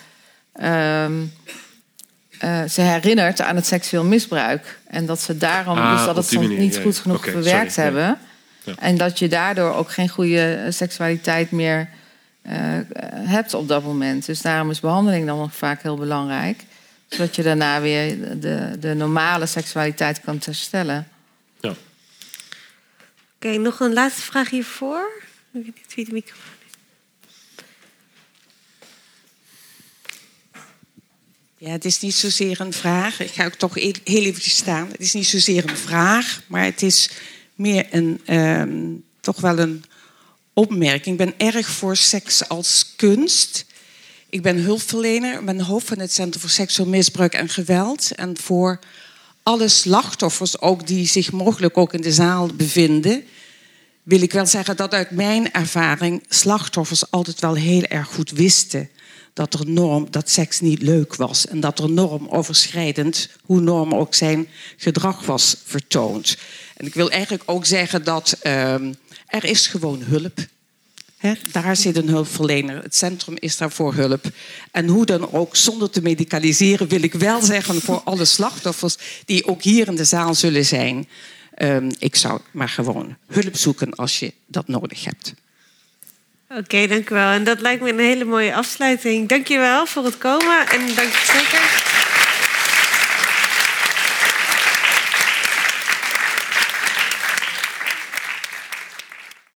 ze herinnert aan het seksueel misbruik. En dat ze daarom dus dat het soms manier, niet goed genoeg verwerkt hebben. Ja. En dat je daardoor ook geen goede seksualiteit meer hebt op dat moment. Dus daarom is behandeling dan nog vaak heel belangrijk. Zodat je daarna weer de normale seksualiteit kan herstellen. Ja. Oké, nog een laatste vraag hiervoor. Ik weet niet wie de microfoon is. Ja, het is niet zozeer een vraag. Ik ga ook toch heel even staan. Het is niet zozeer een vraag, maar het is meer toch wel een opmerking. Ik ben erg voor seks als kunst. Ik ben hulpverlener, ben hoofd van het Centrum voor Seksueel Misbruik en Geweld. En voor alle slachtoffers, ook die zich mogelijk ook in de zaal bevinden, wil ik wel zeggen dat uit mijn ervaring slachtoffers altijd wel heel erg goed wisten dat seks niet leuk was. En dat er normoverschrijdend, hoe norm ook zijn gedrag was, vertoond. En ik wil eigenlijk ook zeggen dat er is gewoon hulp is. Daar zit een hulpverlener. Het centrum is daarvoor hulp. En hoe dan ook, zonder te medicaliseren, wil ik wel zeggen voor alle slachtoffers die ook hier in de zaal zullen zijn. Ik zou maar gewoon hulp zoeken als je dat nodig hebt. Oké, dank u wel. En dat lijkt me een hele mooie afsluiting. Dank je wel voor het komen en dank je zeker.